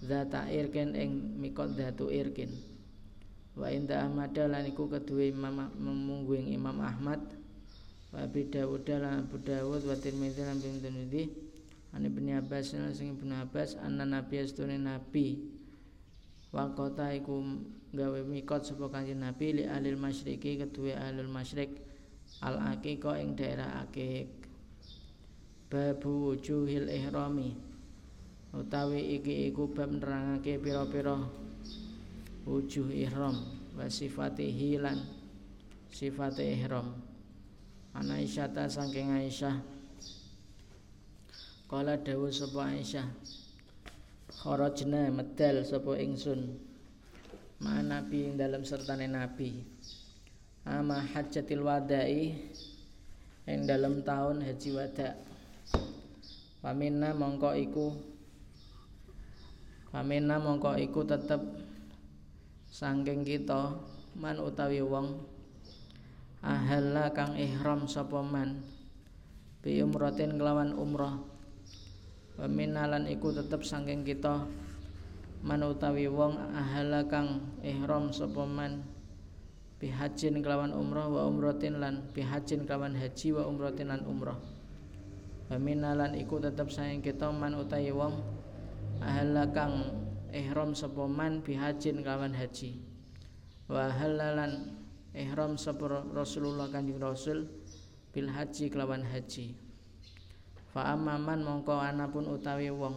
zata irkin ing mikot zatu irkin. Wa inda Ahmad lan iku kedue Imam mungguing Imam Ahmad wa Abi Dawud lan Abu Dawud wa Tirmidzi lan Ibnu Tirmidzi an Ibnu Abbas lan sing Ibnu Abbas anna nabiy astune nabi waqota iku gawe mikot sapa kanjeng nabi li alil masyriqi kedue alil masyriq al aqiqa ing daerah aqiq. Babu wujuhil ihrami utawi iki iku bab nerangake pira-pira wujuh ihram wa sifatihi lan sifate ihram. An Aisyah ta saking Aisyah kala dawuh sapa Aisyah kharajna medal sapa ingsun ma nabi ing dalem sertane nabi ama hajjatil wada'i ing dalem taun haji wada. Pamina mongko iku pamina mongko iku tetep sangking kita man utawi wong ahalla kang ihram sapa man bi umratin kelawan umrah. Waminalan iku tetep sangking kita man utawi wong ahalla kang ihram sapa man bi hajjin kelawan umrah wa umratin lan bi hajjin kelawan haji wa umratin lan umrah. Waminalan iku tetep sangking kita man utawi wong ahalla kang ihram sapa man bihajin kelawan haji wa halalan ihram sapa Rasulullah Kanjeng Rasul bil haji kelawan haji. Fa amman mongko anapun utawi wong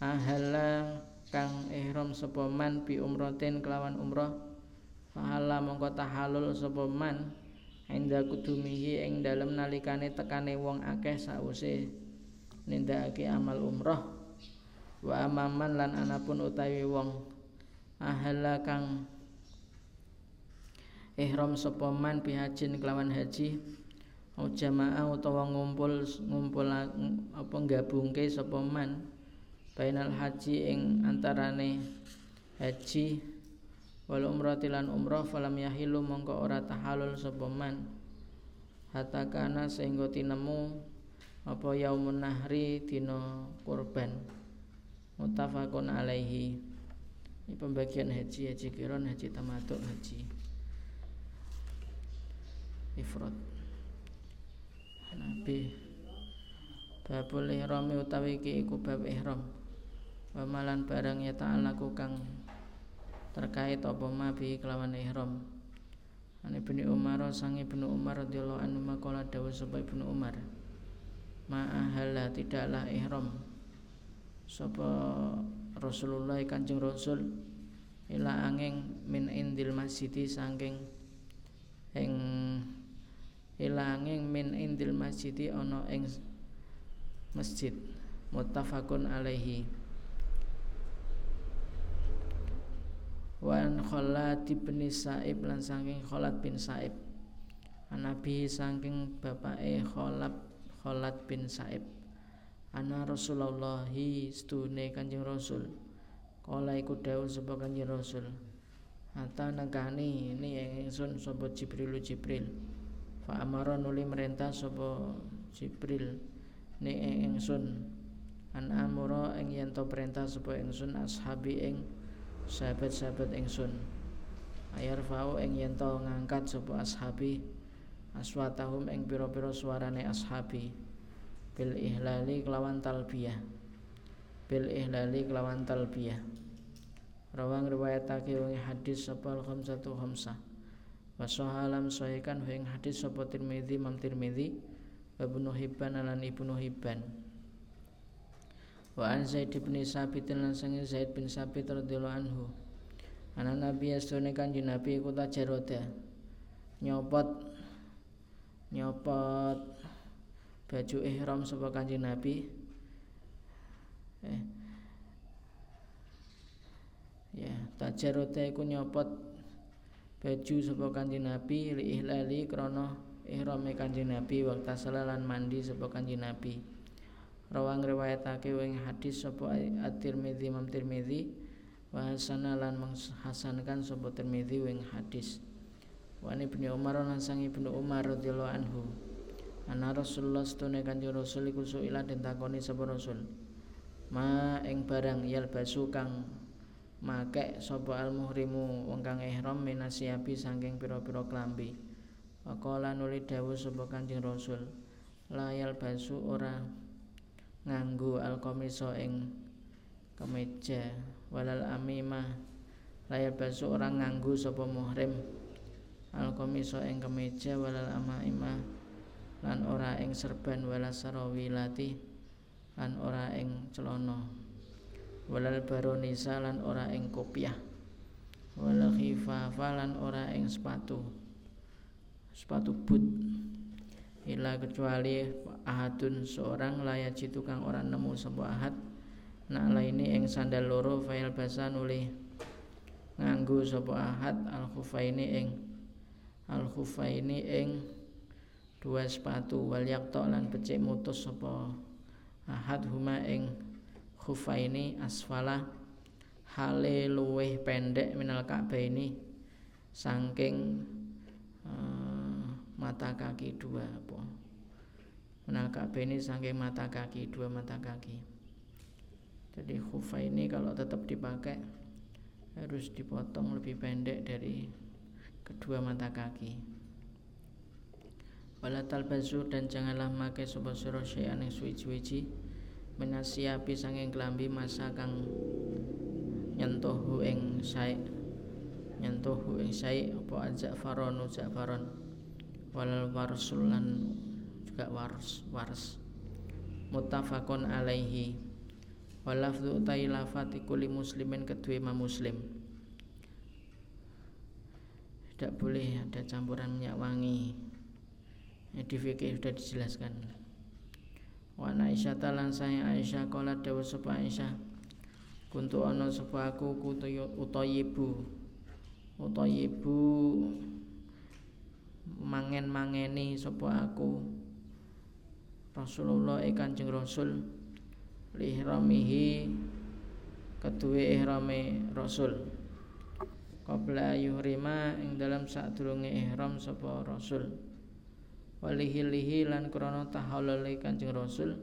ahala kang ihram sapa man bi umratin kelawan umrah, fa hala mongko tahalul sapa man inda kudumihi ing dalem nalikane tekane wong akeh sause nindakake amal umrah. Wa amaman lan anapun utawi wong ahala kang ihram sapa man bihajin kelawan haji au jamaah utawa ngumpul ngumpul apa gabungke sapa man bainal haji ing antarane haji wal umrah lan umrah falam yahilu mongko ora tahalul sapa man hatta kana sehingga tinemu apa yaumun nahri dina kurban. Muttafaqun alaihi. Ini pembagian haji, haji qiron, haji tamattu, haji ifrad. Nabi babul ihram utawi iki iku bab ihram. Wa malan barang ya ta'alaku kang terkait apa ma bi kelawan ihram. An Ibnu Umar sang Ibnu Umar radhiyallahu anhu maqala dawuh sapa Ibnu Umar. Ma'ahala tidaklah ihram sapa Rasulullah Kanjeng Rasul ila angin min indil masjidi saking ing ila angin min indil masjidi ana ing masjid. Muttafaqun alaihi. Wa an Khalid bin Sa'ib lan saking Khalid bin Sa'ib Nabi saking bapake Khalid Khalid bin Sa'ib ana Rasulullahi stune Kanjeng Rasul kala iku dawuh sapa Kanjeng Rasul ata nakani ini ingsun sapa Jibril Jibril fa amara nuli merintah sapa Jibril ne ingsun an amara ing yen to perintah sapa ingsun ashabi ing sahabat-sahabat ingsun ayar fao ing yen to ngangkat sapa ashabi aswatahum ing pira-pira suarane ashabi bil ihlali kelawan talbiyah bil ihlali kelawan talbiyah rawang riwayatake wong hadis sapa al-khamsatu khamsah wa sahalam sahikan wong hadis sapa Tirmidzi Imam Tirmidzi wa Ibnu Hibban lan Ibnu Hibban wa an Zaid bin Sabit lan sange Zaid bin Sabit radhiyallahu anhu ana nabi astune Kanjeng Nabi iku tajaroda nyopot nyopot baju ihram sapa Kanjeng Nabi eh ya tajaroda iku nyopot baju sapa Kanjeng Nabi li ihlali krana ihrame Kanjeng Nabi waktu salat lan mandi sapa Kanjeng Nabi rawang riwayatake wing hadis sapa At-Tirmidzi Imam Tirmidzi wa hasanan lan menghasankan sapa Tirmidzi wing hadis wa Ibnu Umar lan sang Ibnu Umar radhiyallahu anhu ana Rasulullah stone Kanjeng Rasul iku suila den takoni sapa Rasul ma ing barang yal basu kang make sapa al muhrimu wong kang ihram minasiabi saking pira-pira klambi waqala nuli dawuh sapa Kanjeng Rasul la yal basu ora nganggo al qamisa ing kemeja walal amimah la yal basu ora nganggo sapa muhrim al qamisa ing kemeja walal amimah lan ora ing serban wala sarawilati lan ora ing celana walal baronisa lan ora ing kopiah wala khifafa lan ora ing sepatu sepatu boot ila kecuali ahadun seorang layaji tukang ora nemu sapa ahad nak laini ing sandal loro fail basa nuli nganggo sapa ahad al khufaini ing al khufaini ing dua sepatu wal yaqta lan becik mutus sapa ahad huma ing khufaini asfala hale luweh pendek minal Ka'bah ini saking uh, mata kaki dua apa minal Ka'bah ini saking mata kaki dua mata kaki jadi khufaini kalau tetap dipakai harus dipotong lebih pendek dari kedua mata kaki. Wala talbasu dan janganlah make sapa sira syai'an ing suwi-suwi menasiapi sanging klambi masa kang nyentuh ing sae nyentuhu ing syai' apa az-za'faranu za'faran wal warsulan juga wars wars muttafaqun alaihi walafdhu ta'ilafati kulli muslimin kedua Imam Muslim. Tidak boleh ada campuran minyak wangi. Di fikih sudah dijelaskan. Wa Aisyah talan saya Aisyah qalat dawu sapa Aisyah kuntu ana sapa aku kuntu utayibu utayibu mangen-mangeni sapa aku Rasulullah e Kanjeng Rasul lihramihi kedue ihrame Rasul qabla yuhrima ing dalam sadurunge ihram sapa Rasul walihilihi lan krono tahalulai Kanjeng Rasul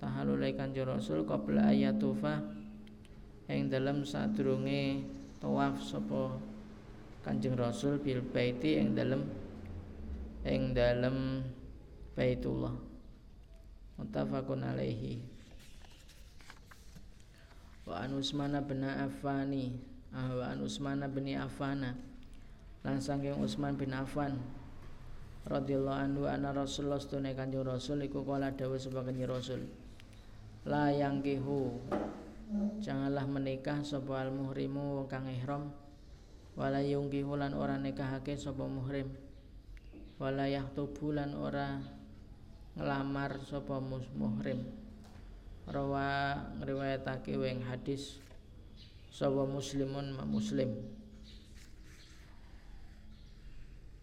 tahalulai Kanjeng Rasul qabla ayatufah yang dalam sadurunge tawaf sapa Kanjeng Rasul bil baiti yang dalam yang dalam Baitullah muttafaqun alaihi. Wa an Usmana bin Affani ah wa an Usmana bin Affana lan saking Utsman bin Affan radhiyallahu anhu anna Rasulullah stune Kanjeng Rasul iku kala dawuh sapa Kanjeng Rasul la yangkihu janganlah menikah sapa al muhrimu wong kang ihram wala yangkihu lan ora nikahake sapa muhrim wala yahtubu lan ora ngelamar sapa muhrim rawa ngriwayatake wing hadis sapa muslimun ma muslim.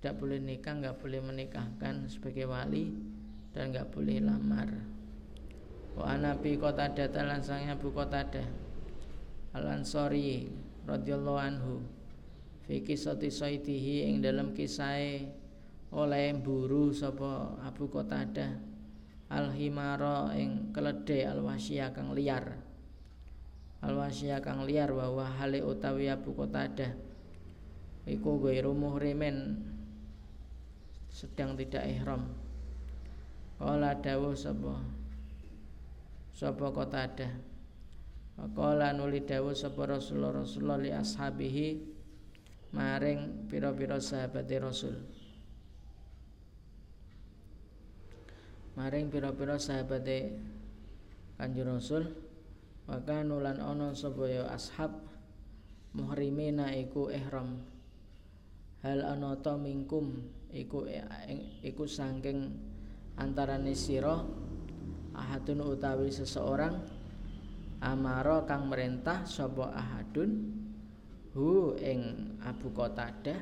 Tidak boleh nikah, enggak boleh menikahkan sebagai wali dan enggak boleh lamar. Wa anabi Qatadah lansangnya Abu Qatadah Al-Ansari radhiyallahu anhu fi qisati saitihi ing dalam kisah oleh buru sapa Abu Qatadah al-himara ing keledai al-wasyiah kang liar. Al-wasyiah kang liar wa wa hale utawi Abu Qatadah iku gairu muhrimin sedang tidak ihram. Qala dawuh sapa sapa Qatadah. Qala nuli dawuh sapa Rasulullah Rasulullah li ashabihi maring pira-pira sahabate Rasul. Maring pira-pira sahabate Kanjeng Rasul maka nulan ana sapa ya ashab muhrimina iku ihram. Hal anata minkum iku iku saking antarane sira ahadun utawi seseorang amara kang merintah sapa ahadun hu ing Abu Qatadah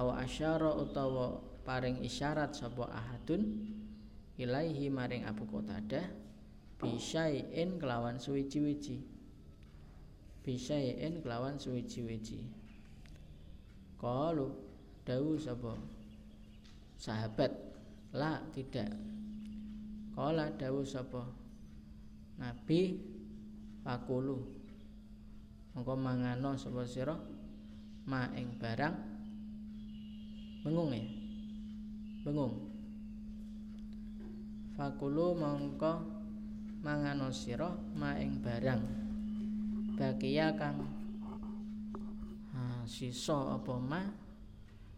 aw asyara utawa paring isyarat sapa ahadun ilaihi maring Abu Qatadah bisyai'in kelawan suwiji-wiji bisyai'in kelawan suwiji-wiji qalu dawuh sapa sahabat la tidak kala dawuh sapa nabi pakulu mongko mangano sapa sira ma ing barang bengung ya bengung fakulu mongko mangano sira ma ing barang bakia kang ha sisa apa ma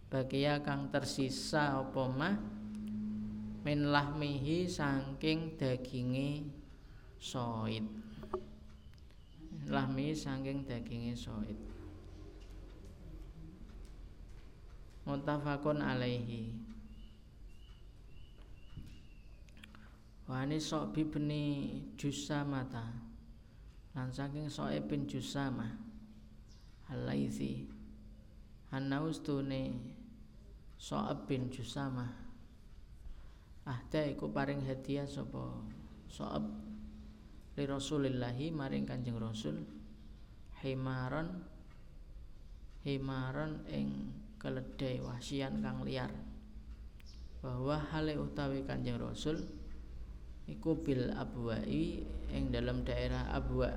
bagia kang tersisa apa mah min lahmihi saking daginge soid lahmihi saking daginge soid muttafaqun alaihi. Wa ni sok bibni Jusamata lan saking soe bin Jusamah alaihi anaustune So'ab bin Jusamah ahda iku paring hadiah sapa So'ab li Rasulillahi maring Kanjeng Rasul himaron himaron ing keledai wahsyian kang liar bahwa hale utawi Kanjeng Rasul iku bil abwa'i ing dalam daerah Abwa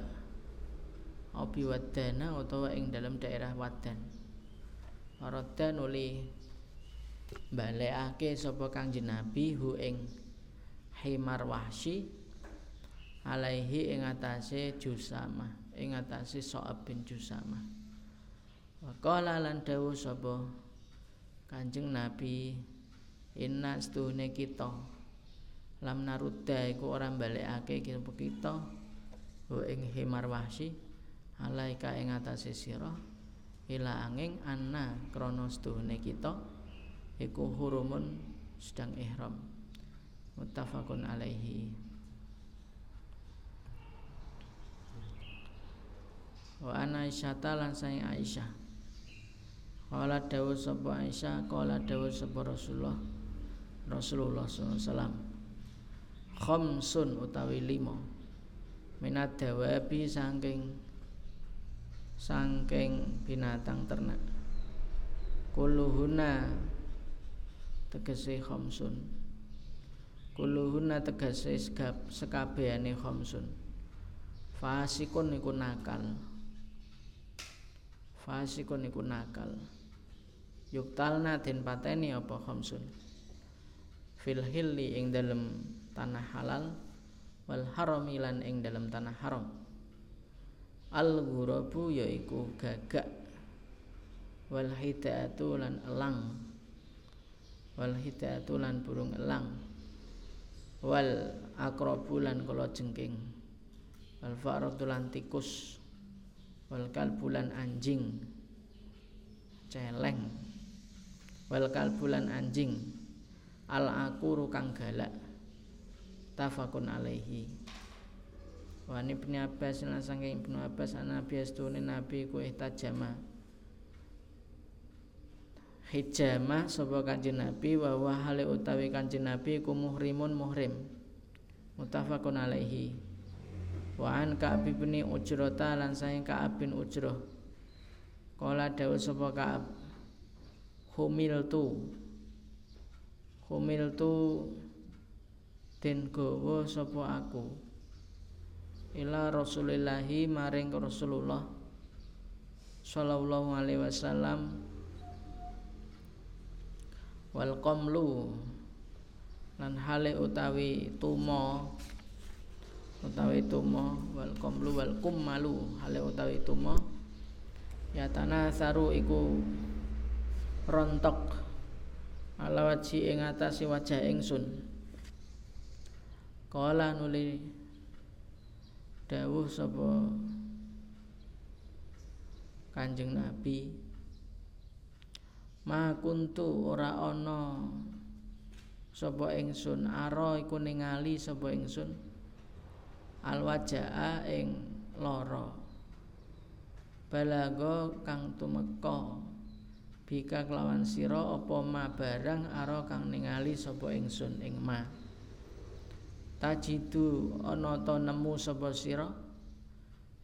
obi wadana utawa ing dalam daerah Wadan Waradhan uli balekake sapa Kanjeng Nabi hu ing himar wahsyi alaihi ing atase Jusamah ing atase So'ab bin Jusamah Waqala lan dawuh sapa Kanjeng Nabi, inna stuhne kita lam narudda iku ora balekake kita wa ing himar wahsi alaika ing atase sira ila angin anna krana stuhne kita iku hurumun sedang ihram. Muttafaqun alaihi. Wa ana Aisyah lan saing Aisyah Kala dawuh sapa Aisyah, kala dawuh sapa Rasulullah Rasulullah sallallahu alaihi wasallam. Khamsun utawi lima. Minad dawabi saking saking binatang ternak. Kulluhuna tegese khamsun. Kulluhuna tegese sekabehane khamsun. Fasikun iku nakal. Fasikun iku nakal. Yuktalna den pateni apa khamsun fil hilli ing dalem tanah halal wal harami lan ing dalem tanah haram. Al ghurabu yaiku gagak, wal hidatu lan elang, wal hidatu lan burung elang, wal akrabu lan kalajengking, wal fa'ratu lan tikus, wal kalbu lan anjing celeng, wal kalbu lan anjing al-akuru kang galak. Tafakun alaihi. Wa ni Ibnu Abbas lan saking Ibnu Abbas ana biastune Nabi ku ihtajama hijamah sapa Kanjeng Nabi wa wa hale utawi Kanjeng Nabi ku muhrimun muhrim. Muttafaqun alaihi. Wa an Ka'ab bin Ujrata lan saking Ka'ab bin Ujrah kala dawuh sapa Ka'ab humiltu humiltu den gawa sapa aku ila Rasulillahi maring Rasulullah sallallahu alaihi wasallam wal qamlu lan hale utawi tuma utawi tuma wal qamlu wal qummalu hale utawi tuma ya tanasaru iku rontok ala waji ing atase wajah ingsun. Kala nuli dawuh sapa Kanjeng Nabi, ma kuntu ora ana sapa ingsun ara iku ningali sapa ingsun al wajaa ing lara balaga kang tumeka bika kelawan sira apa ma barang ara kang ningali sapa ingsun ing ma tajidu ana ta nemu sapa sira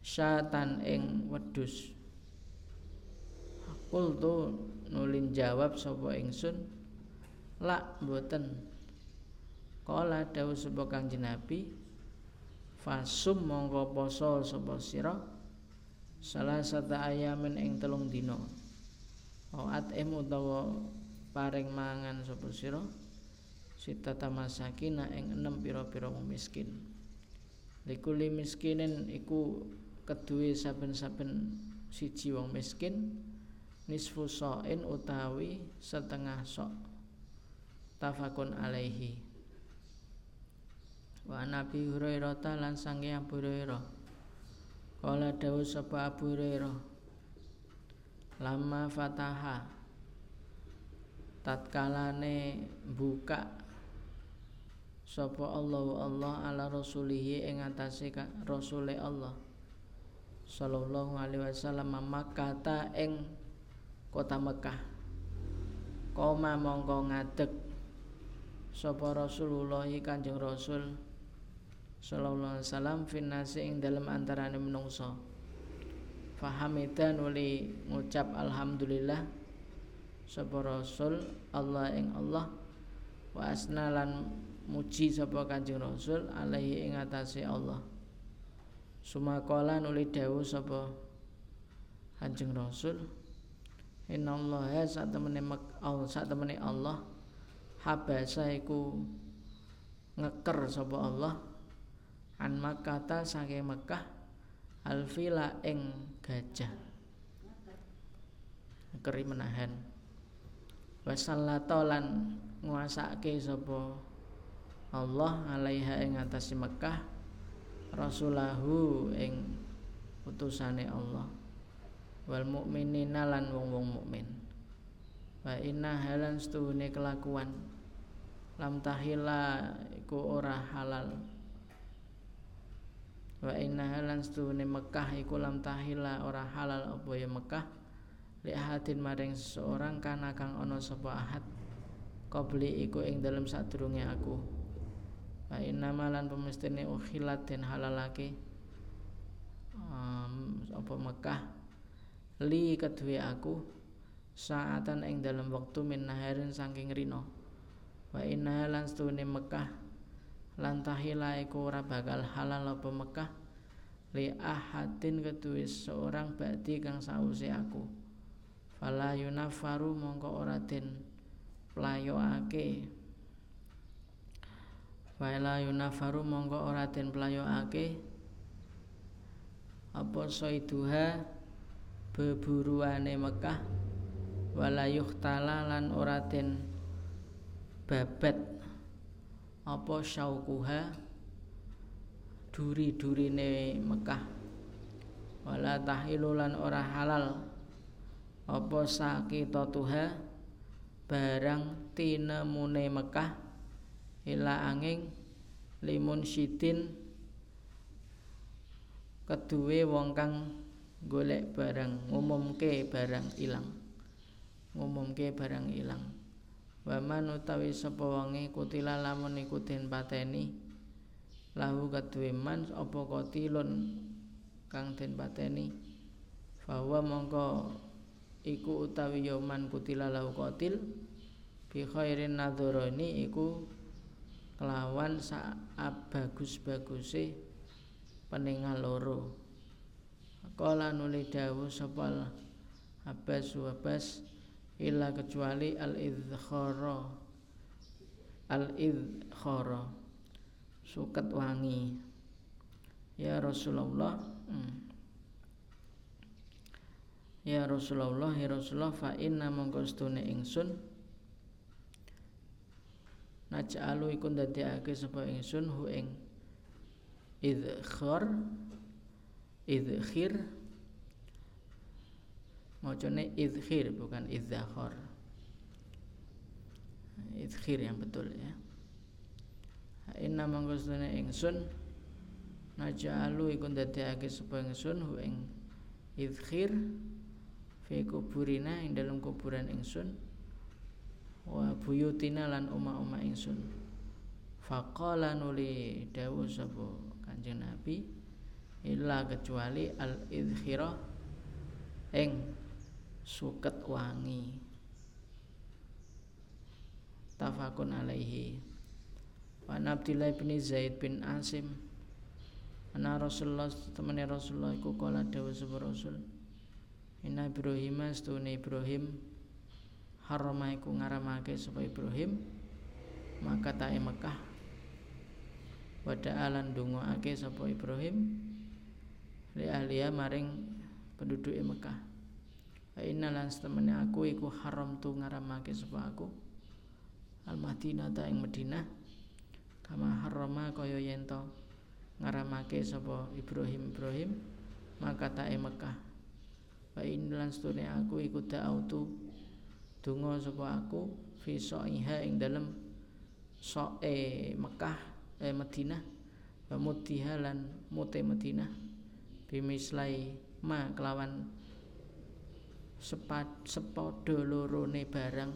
syatan ing wedhus. Aku tu nulin jawab sapa ingsun lak mboten. Kala dawuh sapa Kanjeng Nabi fasum mongko poso sapa sira salasata ayamin ing telung dina Oat em utawa paring mangan sapa sira sitata masakina ing enam pira-pira miskin. Likuli miskinen iku keduwe saben-saben siji wong miskin nisfu sha'in utawi setengah sok. Tafakun alaihi. Wa Nabi Hurairah lan sange Abu Hurairah. Kala dawuh sapa Abu Hurairah lama fataha tatkalane buka sapa Allahu Allah ala rasulihi ing atase rasule Allah sallallahu alaihi wasallam Makkah ta ing kota Makkah. Koma mongko ngadeg sapa Rasulullah Kanjeng Rasul sallallahu alaihi wasallam finnasi ing dalem antarane menungsa. Fahamidan uli ngucap alhamdulillah sapa Rasul Allah ing Allah wa asnalan muji sapa Kanjeng Rasul alaihi ing atase Allah. Sumaqala uli dawuh sapa Kanjeng Rasul innallaha satemene Allah satemene Allah habasa iku ngeker sapa Allah an Makkah saking Makkah alfila ing gajah keri menahan. Wasallatolan nguasake sapa Allah alaiha ing atase Mekah rasulahu ing utusane Allah wal mukminina lan wong-wong mukmin. Wa inna halan stune kelakuan lam tahila iku ora halal. Wa inna halan stune Mekah iku lam tahila ora halal apa ya Mekah li ahadin maring seseorang kana kang ana sapa ahad qabli iku ing dalem sadurunge aku. Wa inna malan pemestine ukhilat den halalake um, apa Mekah li kedue aku saatan ing dalam waktu min naharin saking rino. Wa inna lan stune Mekah lantahila iku ora bakal halal apa Mekah li ahadin kedue seorang badi kang sause aku. Fala yunafaru mongko ora den playokake. Fala yunafaru mongko ora den playokake apa soiduha beburuane Mekah wala yuhtala lan ora den babat apa syaukuha duri-durine Mekah wala tahilu lan ora halal apa sakitatuha barang tinemune Mekah ila angin limun sidin keduwe wong kang golek barang ngumumke barang ilang ngumumke barang ilang. Wa man utawi sapa wonge kutila lamun iku den pateni lahu kaduwe man apa kotilun kang den pateni bahwa mongko iku utawi yaman kutila lahu kotil bi khairin nadharani iku kelawan sak bagus-baguse peningal loro. Kala nuli dawuh sapa Abbas wa Abbas illa kecuali al-idhkhara al-idhkhara suket wangi ya Rasulullah hmm. ya Rasulullah ya Rasulullah fa inna mangkostune ingsun naj'alu iku ndadekake sapa ingsun hu ing idhkhar idhkhir mocone idhkhir bukan idzakhor. Idhkhir yang betul ya. Inna mangkostune ingsun najalu iku ndadekake sapa ingsun hu ing idhkhir fi kuburina ing dalem kuburan ingsun wa buyutina lan omah-omah ingsun. Faqala nuli dawuh sapa Kanjeng Nabi illa kecuali al idhkhira ing suket wangi. Tafakun alaihi. Wa Abdullah bin Zaid bin Asim ana Rasulullah temene Rasulullah iku kala dawuh sapa Rasul inna Ibrahim astune Ibrahim harama iku ngaramake sapa Ibrahim maka tae Mekah wada'a lan ndongaake sapa Ibrahim li ahliya maring penduduk Mekah. Aina lan temene aku iku haram tu ngaramake sapa aku al-Madinah ta ing Madinah kama harama kaya yen to ngaramake sapa Ibrahim Ibrahim maka ta ing Mekah. Aina lan stune aku iku da'autu donga sapa aku fi soiha ing dalem soe Mekah eh Madinah wa mutiha lan mute Madinah bimislai ma kelawan sepad sepodo lorone barang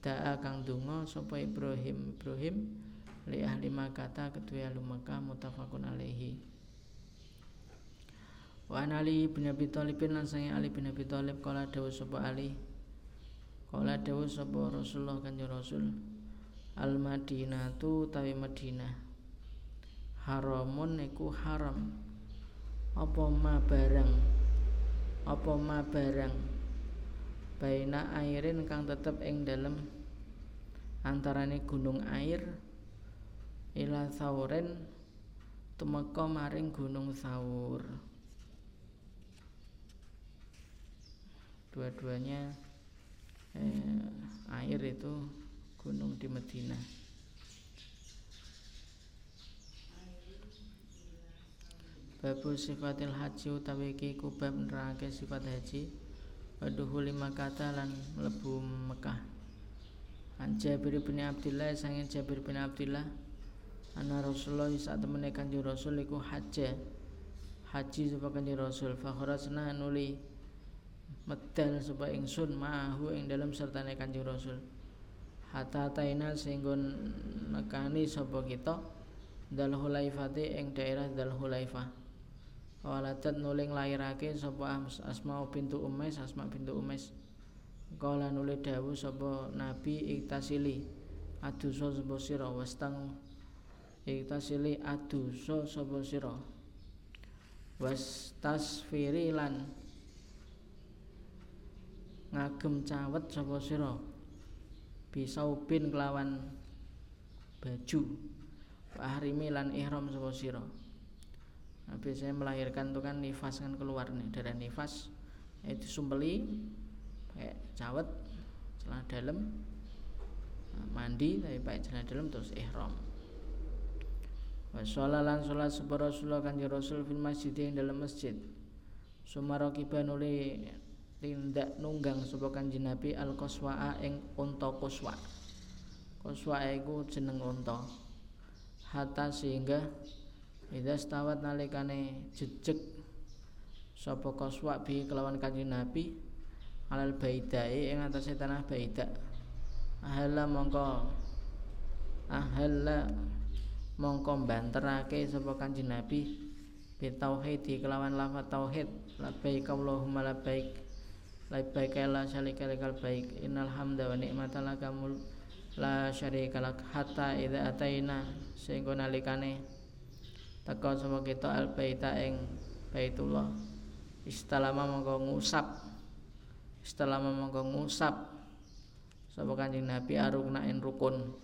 da'a kang donga sapa Ibrahim Ibrahim li ahli makata kedua lumaka mutafakun alaihi. Wa Ali bin Abi Thalib lan sange Ali bin Abi Thalib kala dawuh sapa Ali kala dawuh sapa Rasulullah kanjeng Rasul al Madinatu tawi Madinah haramun iku haram apa ma barang apa ma barang baina airin kang tetep ing dalem antarane gunung air ila sauren tumeka maring gunung saur dua-duanya eh, air itu gunung di Madinah. Babu sifatil haji utawi iki kubab nerake sifat haji waduhu lima kata lan mlebu Mekah. An Jabir bin Abdullah sangin Jabir bin Abdullah ana Rasulullah saat temene kanjeng Rasul iku haji haji sapa kanjeng Rasul fa kharasna nuli medal sapa ingsun ma'ahu ing dalem sertane kanjeng Rasul hatta taina sehingga nekani sapa kita Dal Hulaifati ing daerah Dal Hulaifah. Waladat nuling lairake sapa Asma bintu Umais, Asma bintu Umais. Kala nuli dawuh sapa Nabi iktasili aduso sapa sira wastang iktasili aduso sapa sira. Wastasfiri lan ngagem cawet sapa sira. Bisaubin kelawan baju. Ahrimi lan ihram sapa sira. Nabi saya melahirkan itu kan nifas kan keluar nih, darah nifas itu sumpeli pakai cawet celana dalam, mandi tapi pakai celana dalam terus ihram. Wa sholalan sholat sapa Rasulullah kanjeng Rasul fil masjid ing dalam masjid. Sumaraqiban uli tindak nunggang sapa kanjeng Nabi Al-Qaswa'a ing unta Qaswa. Qaswa iku jeneng unta. Hatta sehingga Ida setawat nalikane jejeg sapa Qaswa bi kelawan kanjeng Nabi alal baidae ing atase tanah Baida. Ahalla mongko ahalla mongko banterake sapa kanjeng Nabi bi tauhid kelawan lafaz tauhid labbaik Allahumma labbaik labbaik la syarika lakal baik innal hamda wa ni'matan laka la syarika lak hatta idza ataina sehingga nalikane teka sama kita al-baita ing Baitullah istalama mongko ngusap istalama mongko ngusap sapa kanjeng Nabi arukna in rukun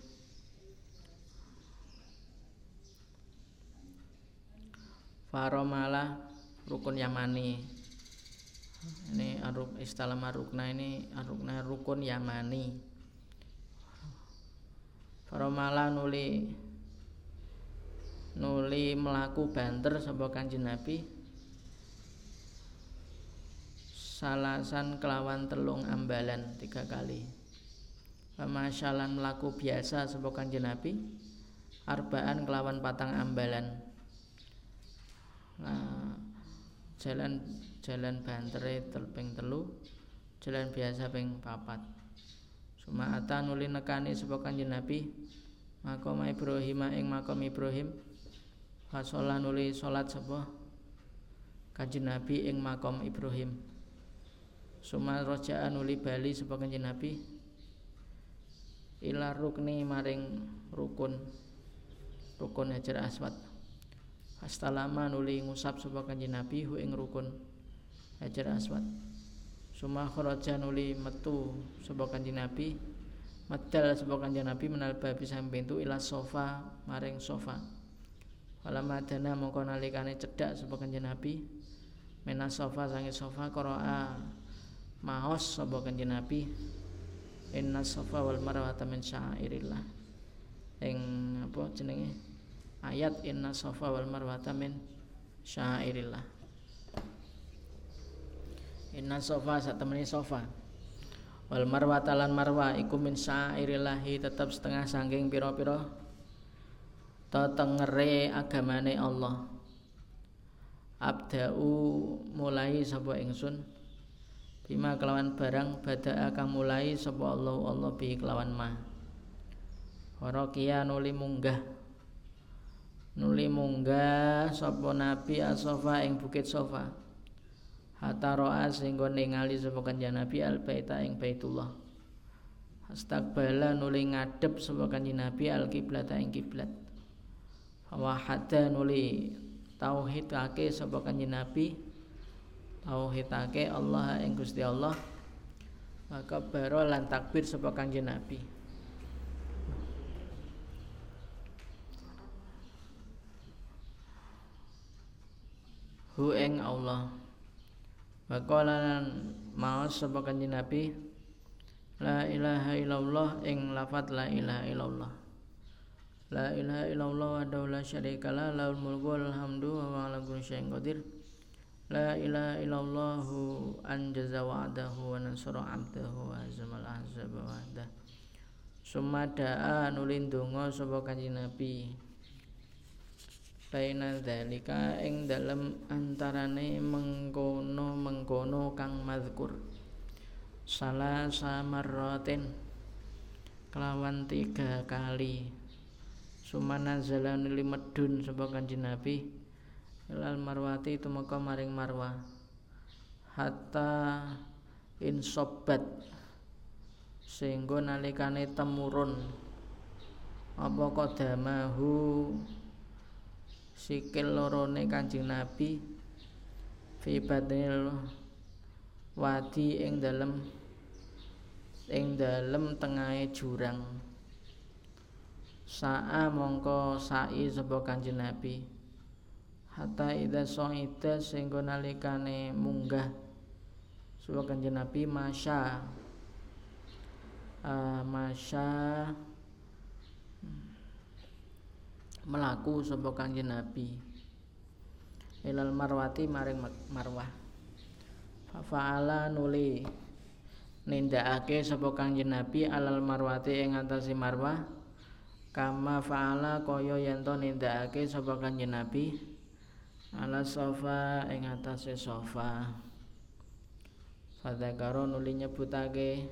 faromalah rukun Yamani ini aruk istalama rukna ini arukna rukun Yamani faromalah nuli nuli melaku banter sapa kanjeng Nabi salasan kelawan telung ambalan tiga kali pemasyalan melaku biasa sapa kanjeng Nabi arbaan kelawan patang ambalan. Nah, jalan jalan bantere telping telu jalan biasa ping papat sumaata nuli nekani sapa kanjeng Nabi Makom Ibrahim ing Makom Ibrahim fasolan nuli salat sapa kanjeng Nabi ing Makom Ibrahim sumar rojaan nuli bali sapa kanjeng Nabi ila rukni maring rukun rukun Hajar Aswad fastalama nuli ngusap sapa kanjeng Nabi hu ing rukun Hajar Aswad sumar rojaan nuli metu sapa kanjeng Nabi madal sapa kanjeng Nabi menal babi sampe pintu ila sofa maring sofa. Walamadana mongko nalikane cedhak sapa kanjeng Nabi mena sofa sange sofa qara'a maos sapa kanjeng Nabi inna sofa wal marwata min syairillah ing apa jenenge ayat inna sofa wal marwata min syairillah inna sofa sak temene sofa wal marwa talan marwa iku min syairillahi tetap setengah sangking piro-piro tetengere agamane Allah abda'u mulai sapa ingsun bima kelawan barang bada'a kang mulai sapa Allah Allah bi kelawan ma horokia nuli munggah nuli munggah sapa Nabi as-Sofa ing bukit Sofa hatta ro'a sehingga ningali sapa kanjeng Nabi al-baita ing Baitullah astaqbala nuli ngadep sapa kanjeng Nabi al-kiblata ing kiblat wa hatta nuli tauhidake sapa kanjeng Nabi tauhidake Allah ing Gusti Allah maka baro lan takbir sapa kanjeng Nabi hu ing Allah Baqalanan maos sapa kanjeng Nabi, la ilaha illallah ing lafadz la ilaha illallah. La ilaha illallah wa daula syarikalah laul mulku alhamdu wa ala kulli syai'in qadir. La ilaha illallahu anjaza wa'dahu wa nasara 'abdahu wa azamal ahzab wa ahdah. Summa da'a nulindungo sapa kanjeng Nabi. Baina dzalika ing dalem antarane mengkono-mengkono kang mazkur salasa marratin kelawan tiga kali sumana zalan limedun sapa kanjeng Nabi lal marwati tumeka maring Marwa hatta insobat sehingga nalikane temurun apa kodamahu sikil lorone kanjeng Nabi fi badnil wadi ing dalem ing dalem tengahe jurang sa'a mongko sa'i sapa kanjeng Nabi hatta idza sa'ida singgo nalikane munggah sapa kanjeng Nabi masya uh, masya melaku sapa kanjeng Nabi ilal marwati maring Marwah fa fa'ala nuli nindakake sapa kanjeng Nabi alal marwati ing atase Marwah kama fa'ala kaya yen to nindakake sapa kanjeng Nabi ala sofa ing atase sofa fadzakaro nuli nyebutake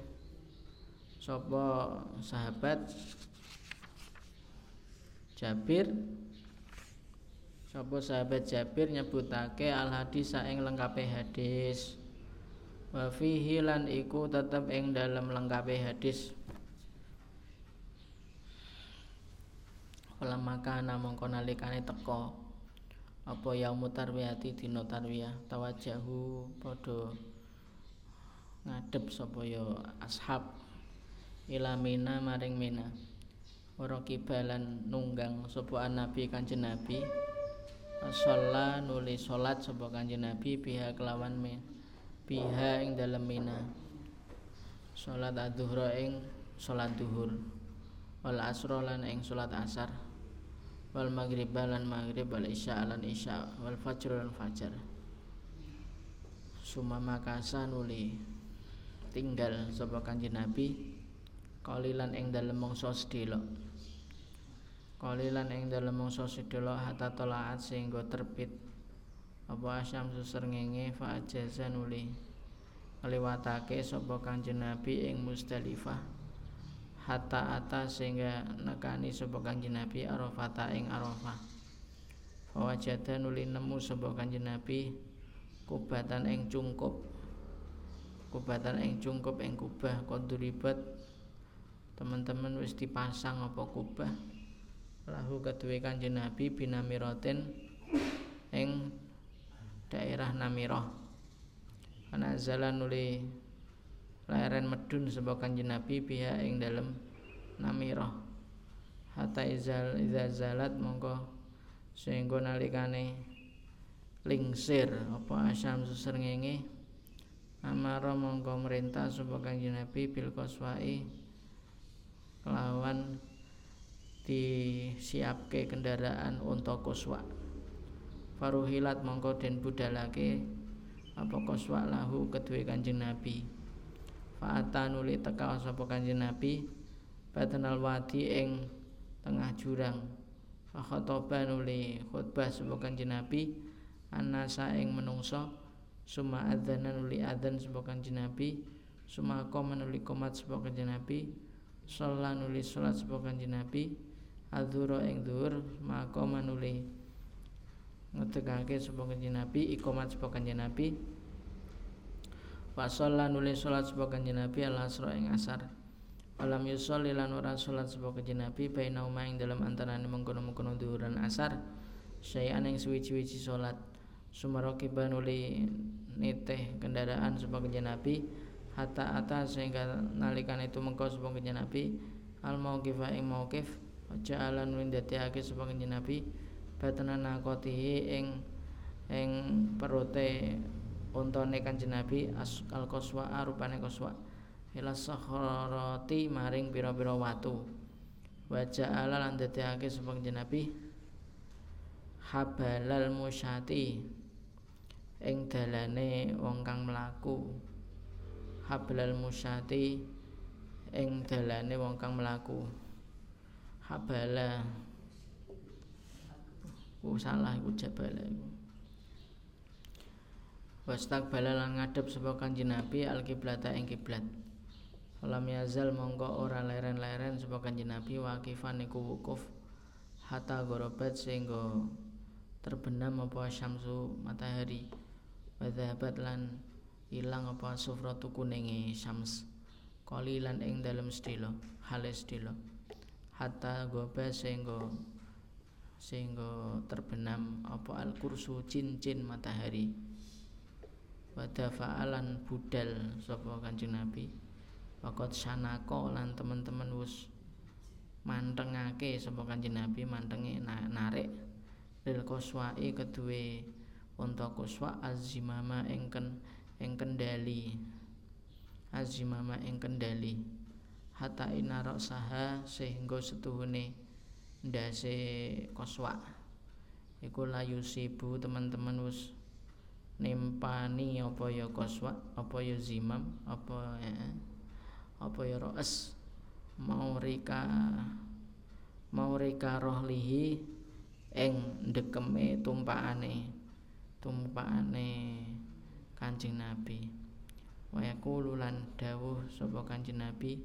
sapa sahabat Jabir sapa sahabat Jabir nyebutake al hadis saing lengkape hadis wa fihi lan iku tetep ing dalem lengkape hadis ulama kana mongko nalikane teka apa yaumut tarwiyati dina tarwiyah tawajahu padha ngadep sapa ya ashab ila Mina maring Mina warakibalan nunggang sapa nabi kanjeng Nabi sallallahu nuli salat sapa kanjeng Nabi biha kelawan min biha ing dalem Mina salat adzuhra ing salat zuhur wal asra lan ing salat asar wal maghrib lan maghrib wal isya lan isya wal fajr lan fajar sumamakasa nuli tinggal sapa kanjeng Nabi kalilan ing dalem mangsa sedhelok kalilan ing dalem mangsa sedhelok hatta tolaat sehingga terbit apa asyamsu srengenge fa ajazanuli liwatake sapa kanjeng Nabi ing Musdalifah hatta atas sehingga nekani sapa kanjeng Nabi Arafah ing Arafah fa wajadanuli nemu sapa kanjeng Nabi kubatan ing cungkup kubatan ing cungkup ing Kubah konduribat teman-teman wis dipasang apa kubah lahu kedue kanjeng Nabi binamiratin ing daerah Namirah ana zalan nuli leren medun sapa kanjeng Nabi biha ing dalem Namirah hatta izal izalat mongko sehingga nalikane lingsir apa asam susrengenge amara mongko merintah sapa kanjeng Nabi bil qaswa'i kelawan disiapke kendaraan unta qaswa faruhilat mongko den budalake apa qaswa lahu kedue kanjeng Nabi fa'atanuli teka sapa kanjeng Nabi batanal wadi ing tengah jurang fa khotobanuli khutbah sapa kanjeng Nabi annasa ing menungso summa adzanan li adzan sapa kanjeng Nabi summa qomana li qomat sapa kanjeng Nabi sallallahu nuli salat sapa kanjeng Nabi adzura ing dhuwur makom nuli ngetegake sapa kanjeng Nabi iqamat sapa kanjeng Nabi fasallallahu nuli salat sapa kanjeng Nabi al-asra ing asar alam yusolli lan ora salat sapa kanjeng Nabi baina uma ing dalem antaraning mengkono-mengkono dhuwur lan asar syai'an ing suwi-wiji salat sumarakiban nuli niteh kendaraan sapa kanjeng Nabi hatta atas sehingga nalikan itu mengko sapa kanjeng Nabi al mauqifa ing mauqif ja'alan windateake sapa kanjeng Nabi batana naqatihi ing ing perote untone Kanjeng Nabi Al-Qaswa'a rupane Qaswa ila sakhrati maring pira-pira watu. Wa ja'ala lan dadekake sapa Kanjeng Nabi habalal musyati ing dalane wong kang mlaku. Habalal musyati ing dalane wong kang mlaku. Habala ku salah iku jabala iku. Wastaqbala lan ngadhep sapa Kanjeng Nabi al-qiblata ing kiblat. Lam yazal mongko ora leren-leren sapa Kanjeng Nabi waqifan iku wukuf hatta ghorobat sehingga terbenam apa syamsu matahari. Wa dhahabat lan ilang apa sufratu kuninge syams. Qalilan ing dalem sedhela, halis sedhela. Hatta ghorobat sehingga sehingga terbenam apa al-kursu cincin matahari. Pada fa'alan budal sapa Kanjeng Nabi wakot sanako lan teman-teman wis mantengake sapa Kanjeng Nabi mantengi narik lil qaswa'i kedue unta qaswa azimama engken ing kendali azimama ing kendali hatta inarok saha sehingga setuhune ndase qaswa iku layusibu teman-teman wis nimpani apa ya qaswa apa ya zimam apa ya apa ya roes maurika maurika rohlihi ing ndekeme tumpakane tumpakane Kanjeng Nabi wa yaqulu lan dawuh sapa Kanjeng Nabi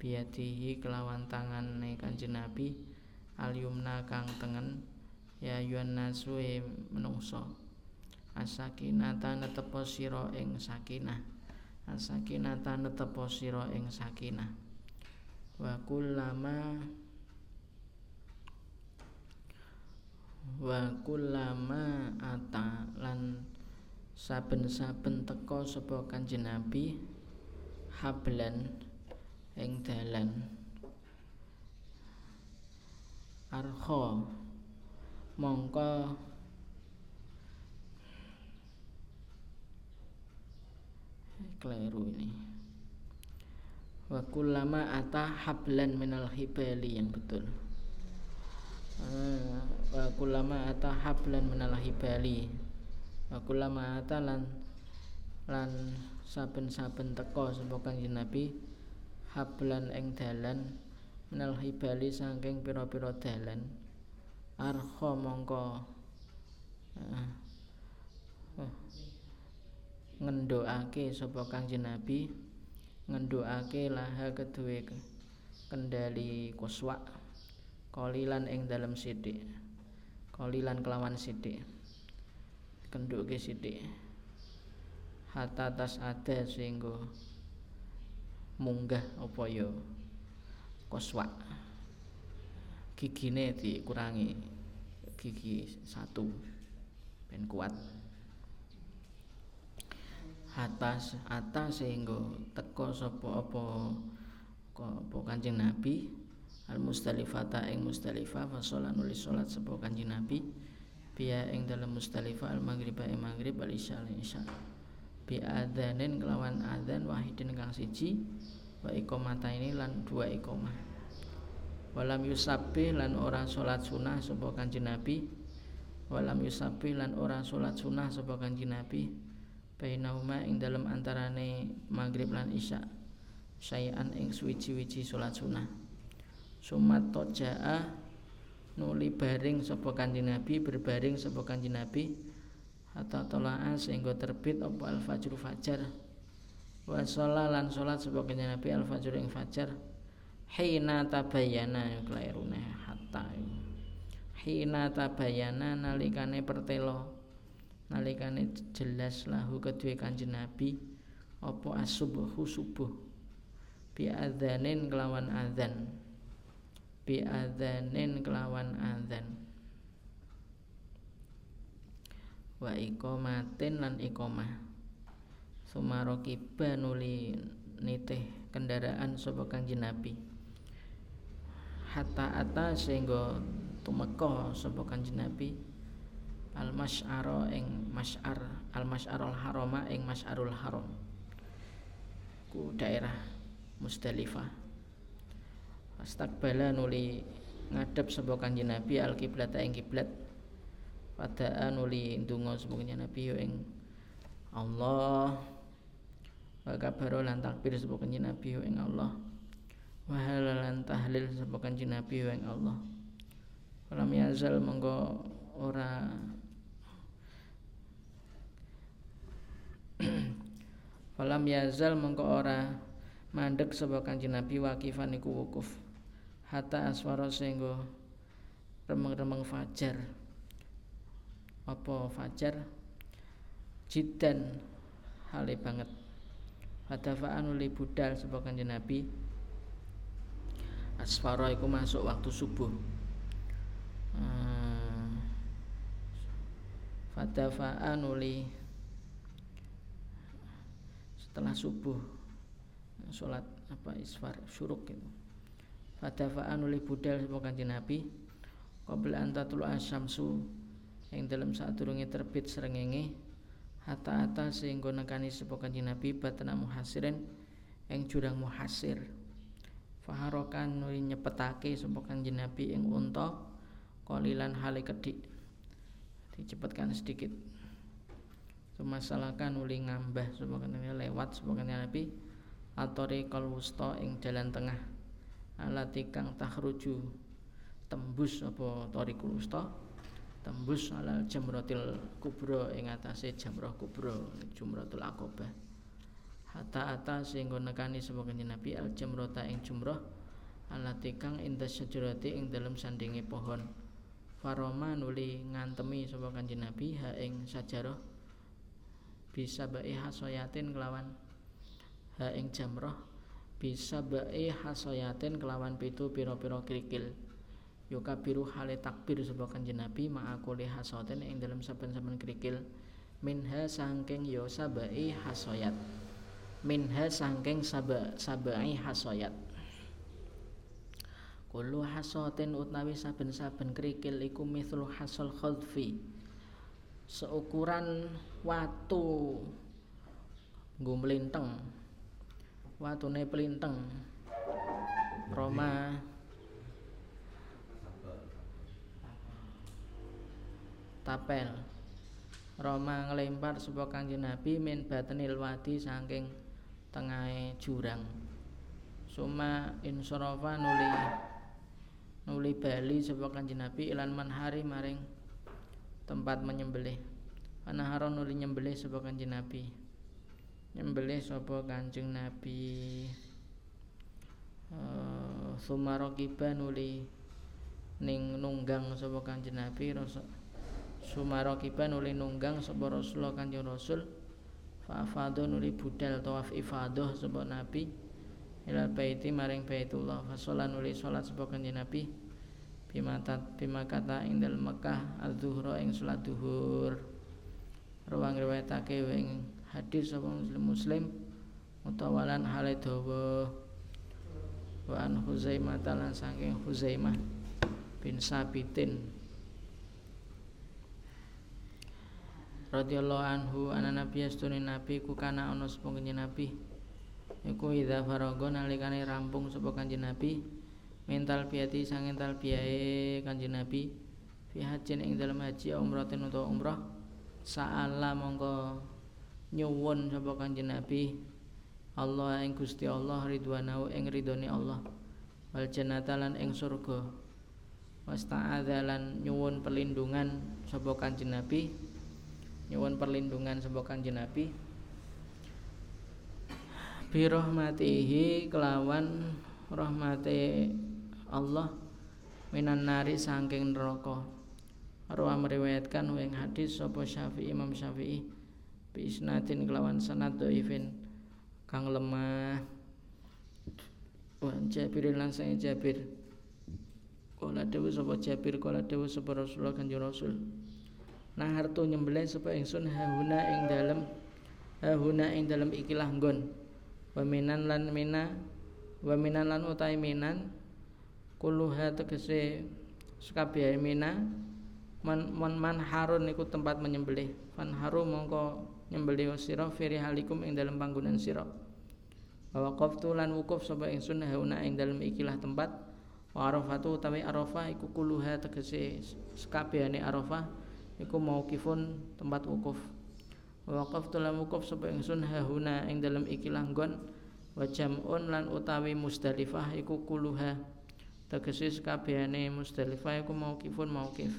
biadihi kelawan tangane Kanjeng Nabi al-yumna kang tengen ya yuan naswe menungso asakinata netepo sira ing sakinah asakinata netepo sira ing sakinah wa kullama wa kullama ata lan saben-saben teka sapa Kanjeng Nabi hablan ing dalan arkha mongko kleru ini wa kullama ata hablan minal hibali yang betul uh, wa kullama ata hablan minal hibali wa kullama ata lan lan saben-saben teka sapa Kanjeng Nabi hablan ing dalan minal hibali saking pira-pira dalan arkha mongko uh, uh. ngendhoake sapa Kanjeng Nabi ngendhoake laha kedue kendali qaswa qalilan ing dalem sithik qalilan kelawan sithik kendhuke sithik hatta tas ada sehingga munggah apa ya qaswa gigine dikurangi gigi satu ben kuat atas atas sehingga teko sapa apa apa Kanjeng Nabi al Musdalifah ing Musdalifah fasolan nulis salat sapa Kanjeng Nabi biya ing dalam Musdalifah al maghrib ing maghrib al isya al isya bi adzanin kelawan adzan wahidin kang siji wa iqamata ini lan dua iqamah walam yusabbih lan ora salat sunah sapa Kanjeng Nabi walam yusabbih lan ora salat sunah sapa Kanjeng Nabi bainahuma ing dalem antarane maghrib lan isya sayan ing suwiji-wiji salat sunah sumat tojaa nuli baring sapa Kanjeng Nabi berbaring sapa Kanjeng Nabi hatta tolaa sehingga terbit apa al-fajr fajar wa sholalan salat sapa Kanjeng Nabi al-fajr ing fajar hina tabayana kelairune hatta hina tabayana nalikane pertelo nalikane jelas lahu kedue Kanjeng Nabi apa as-subhu subuh bi adzanin kelawan adzan bi adzanin kelawan adzan wa iqamatin lan iqamah sumaraqiba nuli nitih kendaraan sapa Kanjeng Nabi hatta atas sehingga tumeka sapa Kanjeng Nabi al-masy'ara ing masy'ar al-masy'arul harama ing masy'arul haram ku daerah Musdalifah. Astaqbala nuli ngadep sapa Kanjeng Nabi al-qiblat ing kiblat, padaan nuli ndonga sapa Kanjeng Nabi yo ing Allah, wa kabaro lan takbir sapa Kanjeng Nabi yo ing Allah, wa halalan tahlil sapa Kanjeng Nabi yo ing Allah. Lam yazal mengko ora falam yazal mengko ora mandek sapa Kanjeng Nabi waqifan iku wukuf hatta aswara senggo remeng-remeng fajar. Apa fajar? Jiddan hale banget. Hadafa'an li budal sapa Kanjeng Nabi aswara iku masuk waktu subuh. Fadafa'an uli setelah subuh sholat apa isfar syuruk gitu. Fadafa'an uli budal semoga Kanjeng Nabi qabla an tatlu asyamsu yang dalam saat durunge terbit srengenge hatta ata sehingga nekani semoga Kanjeng Nabi batna muhasirin yang jurang muhasir. Faharokan uli nyepetake semoga Kanjeng Nabi yang unta qalilan hale kedik dicepatkan sedikit. Sumasalakan uli ngambah semoga lewat semoga Nabi atoriqal wusta ing jalan tengah alati kang takhruju tembus apa tariqul wusta tembus alal jamratil kubra ing atase jamrah kubra jumratul aqabah hatta atas sehingga nekani semoga Nabi al jamrata ing jumrah alati kang inda sejurati ing dalam sandinge pohon. Faroma nuli ngantemi sapa Kanjeng Nabi ha ing sajarah bisa bae hasoyatin kelawan ha ing jamrah bisa bae hasoyatin kelawan pitu pira-pira krikil yukabiru hale takbir sapa Kanjeng Nabi ma'akuli hasoten ing dalam saben-saben krikil minha sangking yo sabai hasoyat minha sangking saba sabai hasoyat. Kullu hasatin utawi saben-saben kerikil iku mithlu hasal khadfi seukuran watu nggo mlinteng watune plinteng roma tapel roma nglempar sapa Kanjeng Nabi min batenil wadi saking tengahe jurang suma insarafa nuli nuli bali sapa Kanjeng Nabi ilan manhari maring tempat menyembelih anahara nuli nyembelih sapa Kanjeng Nabi nyembelih sapa Kanjeng Nabi uh, sumarokiba nuli ning nunggang sapa Kanjeng Nabi rasul sumarokiba nuli nunggang sapa Rasulullah Kanjeng Rasul fa afadhu nuli budal tawaf ifadah sapa Nabi ilal baiti maring Baitullah fasolan uli sholat sebuah Kanjeng Nabi bimatat bimakata indal Makkah al-duhra ing sholat duhur ruang riwayatake wing hadis sebuah Muslim Muslim mutawalan halidawa wa an Huzaimah talan saking Huzaimah bin Sabitin radiyallahu anhu anan nabiya setunin nabi kukana ono sebuah Kanjeng Nabi iku idza faraga nalikane rampung sapa Kanjeng Nabi mental biati sanging talbiyae Kanjeng Nabi fi hajjin ing dalem haji umratin utawa umrah sa'ala mongko nyuwun sapa Kanjeng Nabi Allah ing Gusti Allah ridwanau ing ridhone Allah wal jannata lan ing surga wasta'adza lan nyuwun perlindungan sapa Kanjeng Nabi nyuwun perlindungan sapa Kanjeng Nabi birahmatihi kelawan rahmati Allah minan nari saking neraka. Marwa meriwayatkan wing hadis sapa Syafi'i Imam Syafi'i bi isnadin kelawan sanad dhaifin kang lemah. Wan Jabir lan sang Jabir. Kala dewe sapa Jabir kala dewe sapa Rasulullah Kanjeng Rasul. Naharto nyembelih sapa ingsun hauna ing dalem hauna ing dalem ikilah nggon. Waminan lan mina waminan lan utai minan kuluha tegese sekabiah mina man man manharun iku tempat menyembelih, fanharu mongko nyembelih sira fi rihalikum ing dalem panggonan sira. Wa waqaftu lan wukuf sapa ingsun hauna ing dalem ikilah tempat. Wa arafatu utawi arafah iku kuluha tegese sekabehane arafah iku mauqifun tempat wukuf. Wa waqaftu lan wukuf sapa ingsun hauna ing dalem ikilah nggon wa jam'un lan utawi musdalifah iku kuluha tegese sekabehane musdalifah iku mauqifun mauqif.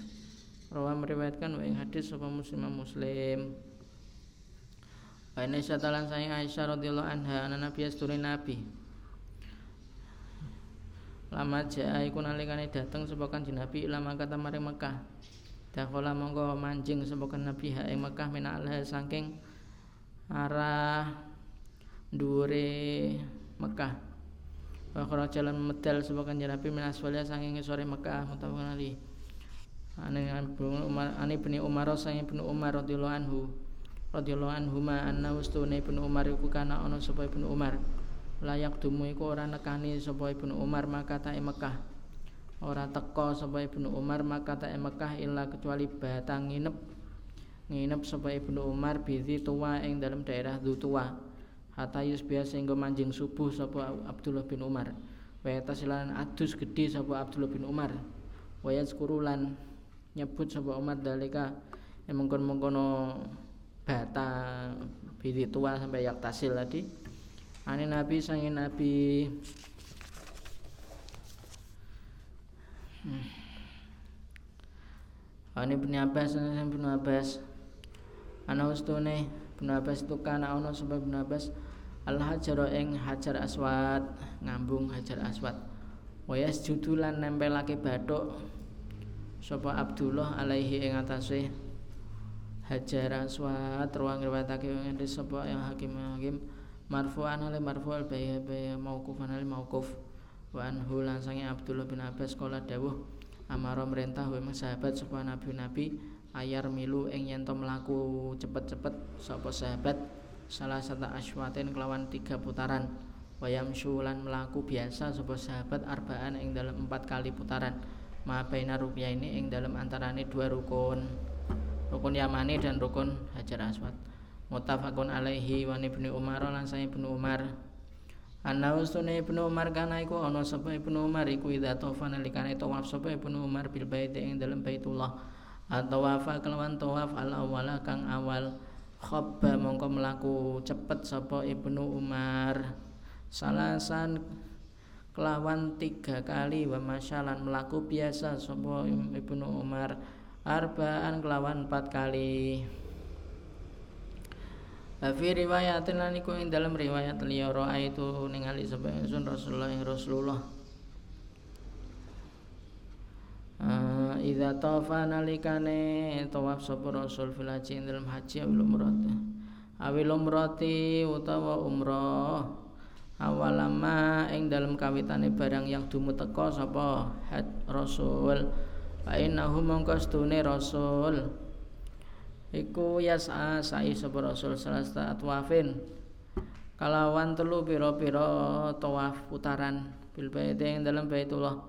Rawa meriwayatkan wa ing hadis sapa Muslim Muslim. Wa Aisyah talan sayang Aisyah radhiyallahu anha ana nabiy asturi nabi. Lama jae iku nalikane dateng sapa kanjeng Nabi lama kata maring Mekah. Dakhala monggo manjing sapa kanjeng Nabi ha ing Mekah minalha saking arah dhuwure Mekah. Wa kharajalan medal sapa kanjeng Nabi minaswalia saking sore Mekah mutawallan ali. Anan Ibnu Umar ani Ibnu Umar sae Ibnu Umar radhiyallahu anhu radhiyallahu anhuma anna wastuna Ibnu Umar iku kana ana sapa Ibnu Umar layak dumu iku ora nekani sapa Ibnu Umar maka tae Mekah ora teka sapa Ibnu Umar maka tae Mekah illa kecuali batang nginep nginep sapa Ibnu Umar bizi tuwa ing dalam daerah Dzutua hatayus biasa sehingga manjing subuh sapa Abdullah bin Umar wa tasilan adus gedhe sapa Abdullah bin Umar wa yazkurulan nyebut sapa Umar dalika yang mengkon-mengkono bata biri tua sampai yak tasil tadi ane nabi sangin nabi ane Ibnu Abbas ane Ibnu Abbas ana ustune Ibnu Abbas itu kana ana sapa Ibnu Abbas al hajar ing Hajar Aswad ngambung Hajar Aswad wayas judulan nempelake bathuk sapa Abdullah alaihi ing atase Hajar Aswad ruang riwayatake ngene sapa yang Hakim Hakim marfu'an ala marfu' bayi bayi mauqufan ala mauquf wa anhu lan sange Abdullah bin Abbas kala dawuh amara merintah wa sahabat sapa nabi nabi ayar milu ing yen to mlaku cepet-cepet sapa sahabat salah satu aswaten kelawan tiga putaran wayamsu lan mlaku biasa sapa sahabat arba'an ing dalam empat kali putaran Mabaina rupiah ini ing dalam antarane dua rukun rukun Yamani dan rukun Hajar Aswad muttafaqun alaihi wa Ibnu Umar lan sae Ibnu Umar ana usune Ibnu Umar kana iku ana sapa Ibnu Umar iku idza tawaf nalikane tawaf sapa Ibnu Umar bil bait ing dalam Baitullah atawafa kelawan tawaf al awwala kang awal khabba mongko mlaku cepet sapa Ibnu Umar salasan kelawan tiga kali wa masyalan melaku biasa sapa Ibnu Umar arbaan kelawan empat kali fi riwayatin lan iku ing dalam riwayat liya raaitu ningali sapa ingsun Rasulullah ing Rasulullah eh idza tawafa nalikane tawaf sapa Rasul fil haji ing dalam haji awil umrah awil umrati utawa umrah awalama ing dalam kawitane barang yang dumuteka sapa Rasul fa innahu mangkastune Rasul iku yas'a sa'i sapa Rasul salasta atwafin kalawan telu pira-pira tawaf putaran bil bait ing dalam Baitullah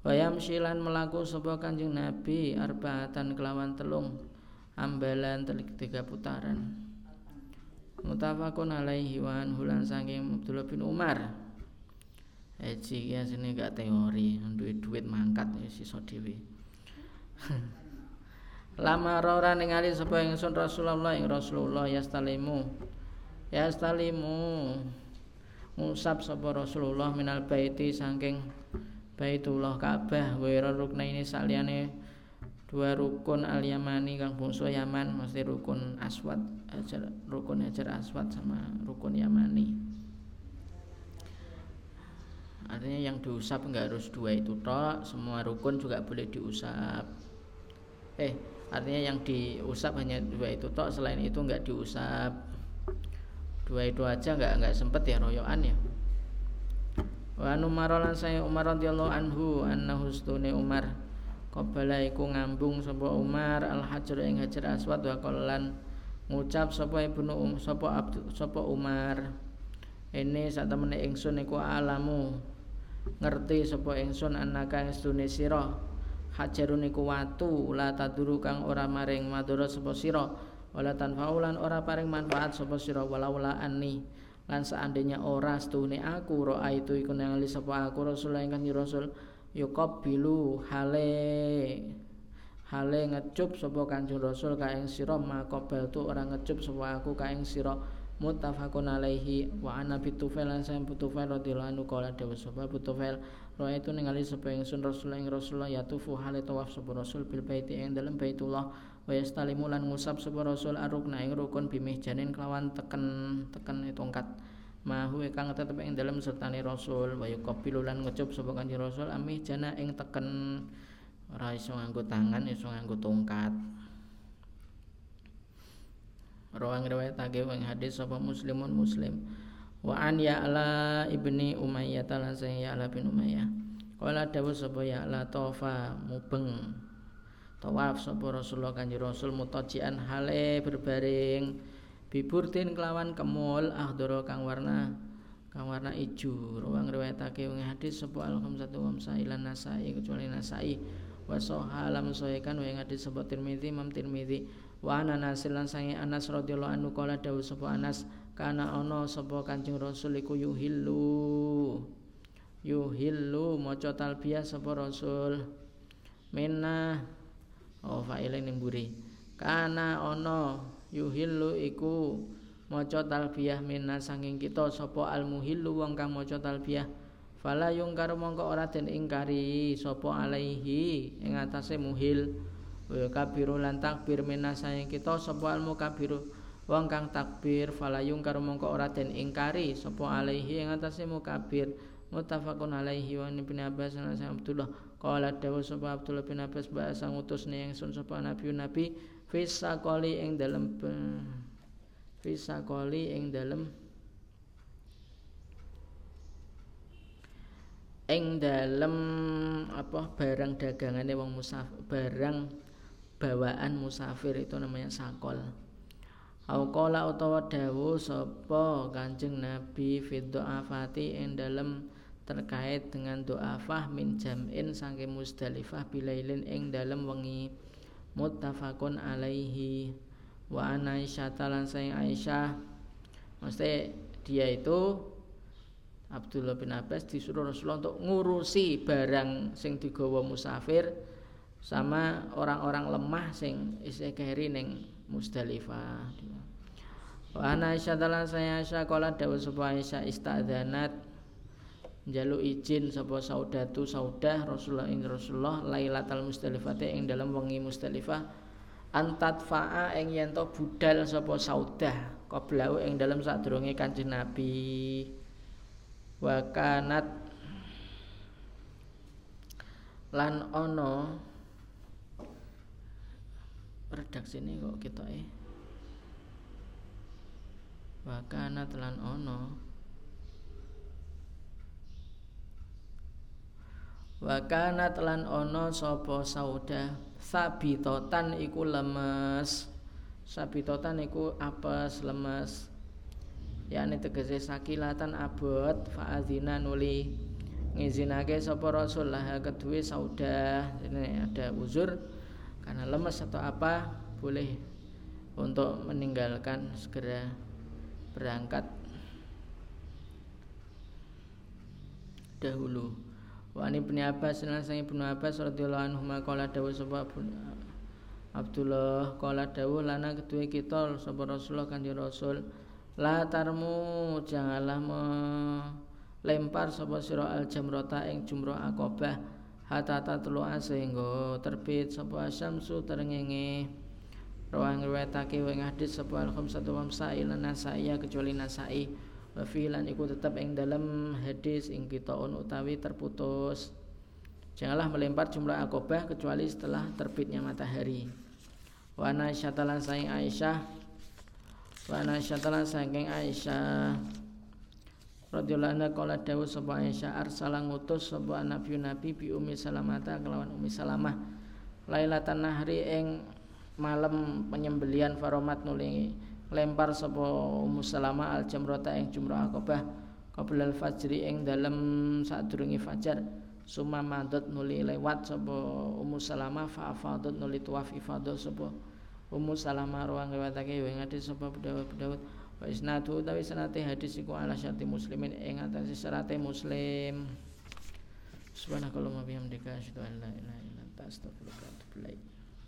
wa yamsilan mlaku sapa Kanjeng Nabi arba'atan kelawan telung ambalan tiga putaran muttafaqun alaihi wa anhu lan saking Abdullah bin Umar. Eji ya sini gak teori, duit-duit mangkat ya sisa dhewe. Lama ora ningali sapa ingsun Rasulullah ing Rasulullah yastalimu. Yastalimu. Ngusap sapa Rasulullah minal baiti saking Baitullah Ka'bah wira ruknaini saliyane dua rukun al-Yamani kang bangsa Yaman mesti rukun Aswad Hajar rukun Hajar Aswad sama rukun Yamani artinya yang diusap enggak harus dua itu tok semua rukun juga boleh diusap eh artinya yang diusap hanya dua itu tok selain itu enggak diusap dua itu aja enggak enggak sempet ya royokan ya wa Umar lan saya Umar radhiyallahu anhu annahu stune Umar qabala iku ngambung sapa Umar al-Hajar ing Hajar Aswad wa qalan ngucap sapa Ibnu Um sapa Abdul sapa Umar ene sak temene ingsun iku alamu ngerti sapa ingsun anaka istune sira hajarun iku watu la taduru kang ora maring madara sapa sira wala tanfaulan ora paring manfaat sapa sira walaula anni lan seandainya ora setune aku roa itu iku nang ali sapa aku rasul ingkang rasul yuqabbilu hale hale ngecup sapa kanjeng rasul kaing sira maqabal tu ora ngecup sapa aku kaing sira muttafaqun alaihi wa ana bitufel lan sam bitufel radhiyallahu anhu qala dawu sapa bitufel roa itu ningali sapa ingsun rasul ing rasul ya tufu hale tawaf sapa rasul bil baiti ing dalem Baitullah wa yastalimu lan ngusap sapa rasul arukna ing rukun bimihjanin kelawan teken teken tongkat mahu kang tetep ing dalem sertane rasul wa yuqabilu lan ngecup sapa kanjeng rasul amihjana ing teken ora iso nganggo tangan iso nganggo tongkat. Rawang riwayatake wong hadis sapa muslimun muslim wa an ya'la ibni umayyah taala sing ya'la bin umayyah qala dawu sapa ya'la tofa mubeng tawaf sapa rasulullah kanjeng rasul mutajian hale berbaring biburtin kelawan kemul ahdoro kang warna kang warna ijo rawang riwayatake wong hadis sapa al-khamsatu wa sailan nasai kecuali nasai wa sahalam sahikan wa hadis sapa Tirmidzi Imam Tirmidzi wa ananasil lan sange Anas radhiyallahu anhu kala dawuh sapa Anas kana ana sapa kanjeng rasul iku yuhillu yuhillu maca talbiyah sapa rasul Mina oh faile ning mburi kana ana yuhillu iku maca talbiyah Mina sanging kita sapa almuhillu wong kang maca talbiyah fala yungkar mongko ora den ingkari sapa alaihi ing atase muhil wa kabiru lan takbir menasa yang kita sapa al mukabiru wong kang takbir falayung karo mongko ora den ingkari sapa alaihi ing atase mukabir muttafaqun alaihi wa ibnu Abbas lan Abdullah qala dawu sapa Abdullah bin Abbas bahasa ngutusne ingsun sapa nabi nabi fisaqoli ing dalem fisaqoli ing dalem ing dalem apa barang dagangane wong musafir barang bawaan musafir itu namanya sakol. Auqala utawa dawuh sapa Kanjeng Nabi fi du'afati ing dalem terkait dengan du'afah min jam'in saking Musdalifah bilailin ing dalem wengi muttafaqun alaihi wa an Aisyah talan saing Aisyah mesti dia itu Abdullah bin Abbas disuruh Rasulullah untuk ngurusi barang sing digawa musafir sama orang-orang lemah sing isih keri ning Musdalifah. Wa ana Aisyah taala saya sekolah dawu sapa Aisyah istadzanat njaluk izin sapa saudatu saudah Rasulullah ing Rasulullah Lailatul Musdalifah ing dalam wengi Musdalifah antadfa'a ing yen to budal sapa saudah qablau ing dalam sadurunge Kanjeng Nabi wa kanat lan ono redaksi ini kok kita eh wakana telan ono wakana telan ono sopo sauda sabitotan iku lemes sabitotan iku apes lemes yakni tegese sakilatan abot faazina nuli ngizinake sopo rasul lah kedue sauda ini ada uzur karena lemes atau apa boleh untuk meninggalkan segera berangkat dahulu. Wa ani Ibnu Abbas lan sang Ibnu Abbas radhiyallahu anhu qala dawuh sapa Abdullah qala dawuh lana kedue kita sapa Rasulullah kanjeng Rasul la tarmu janganlah melempar sapa sira al jamrata ing jumrah Aqabah hatta tatlu'a sehingga terbit sapa syamsu terngenge rawang riwayatake wing hadis sapa al-khamsatu wa sa'il nasai kecuali nasai wa filan iku tetep ing dalem hadis ing kitaun utawi terputus janganlah melempar jumlah Aqabah kecuali setelah terbitnya matahari. Wa ana syatalan saing Aisyah wa ana syatalan saking Aisyah radhiyallahu anha qala dawu sapa Aisyah arsala ngutus sapa nabi nabi bi Ummi Salamah kelawan Ummi Salamah lailatan nahri ing malam penyembelian faromat nuli lempar sapa Ummi Salamah al jamrata ing jumrah Aqabah qabla al fajri ing dalem sadurunge fajar summa madat nuli lewat sapa Ummu Salamah fa afadat nuli tuaf ifadah sapa Ummu Salamah ruang lewatake wing hadis sapa Daud wa isnadu utawi sanate hadis iku ala syarti muslimin ing atase syarate muslim. Subhanakallahumma bihamdika asyhadu an la ilaha illa anta astaghfiruka wa atubu ilaik.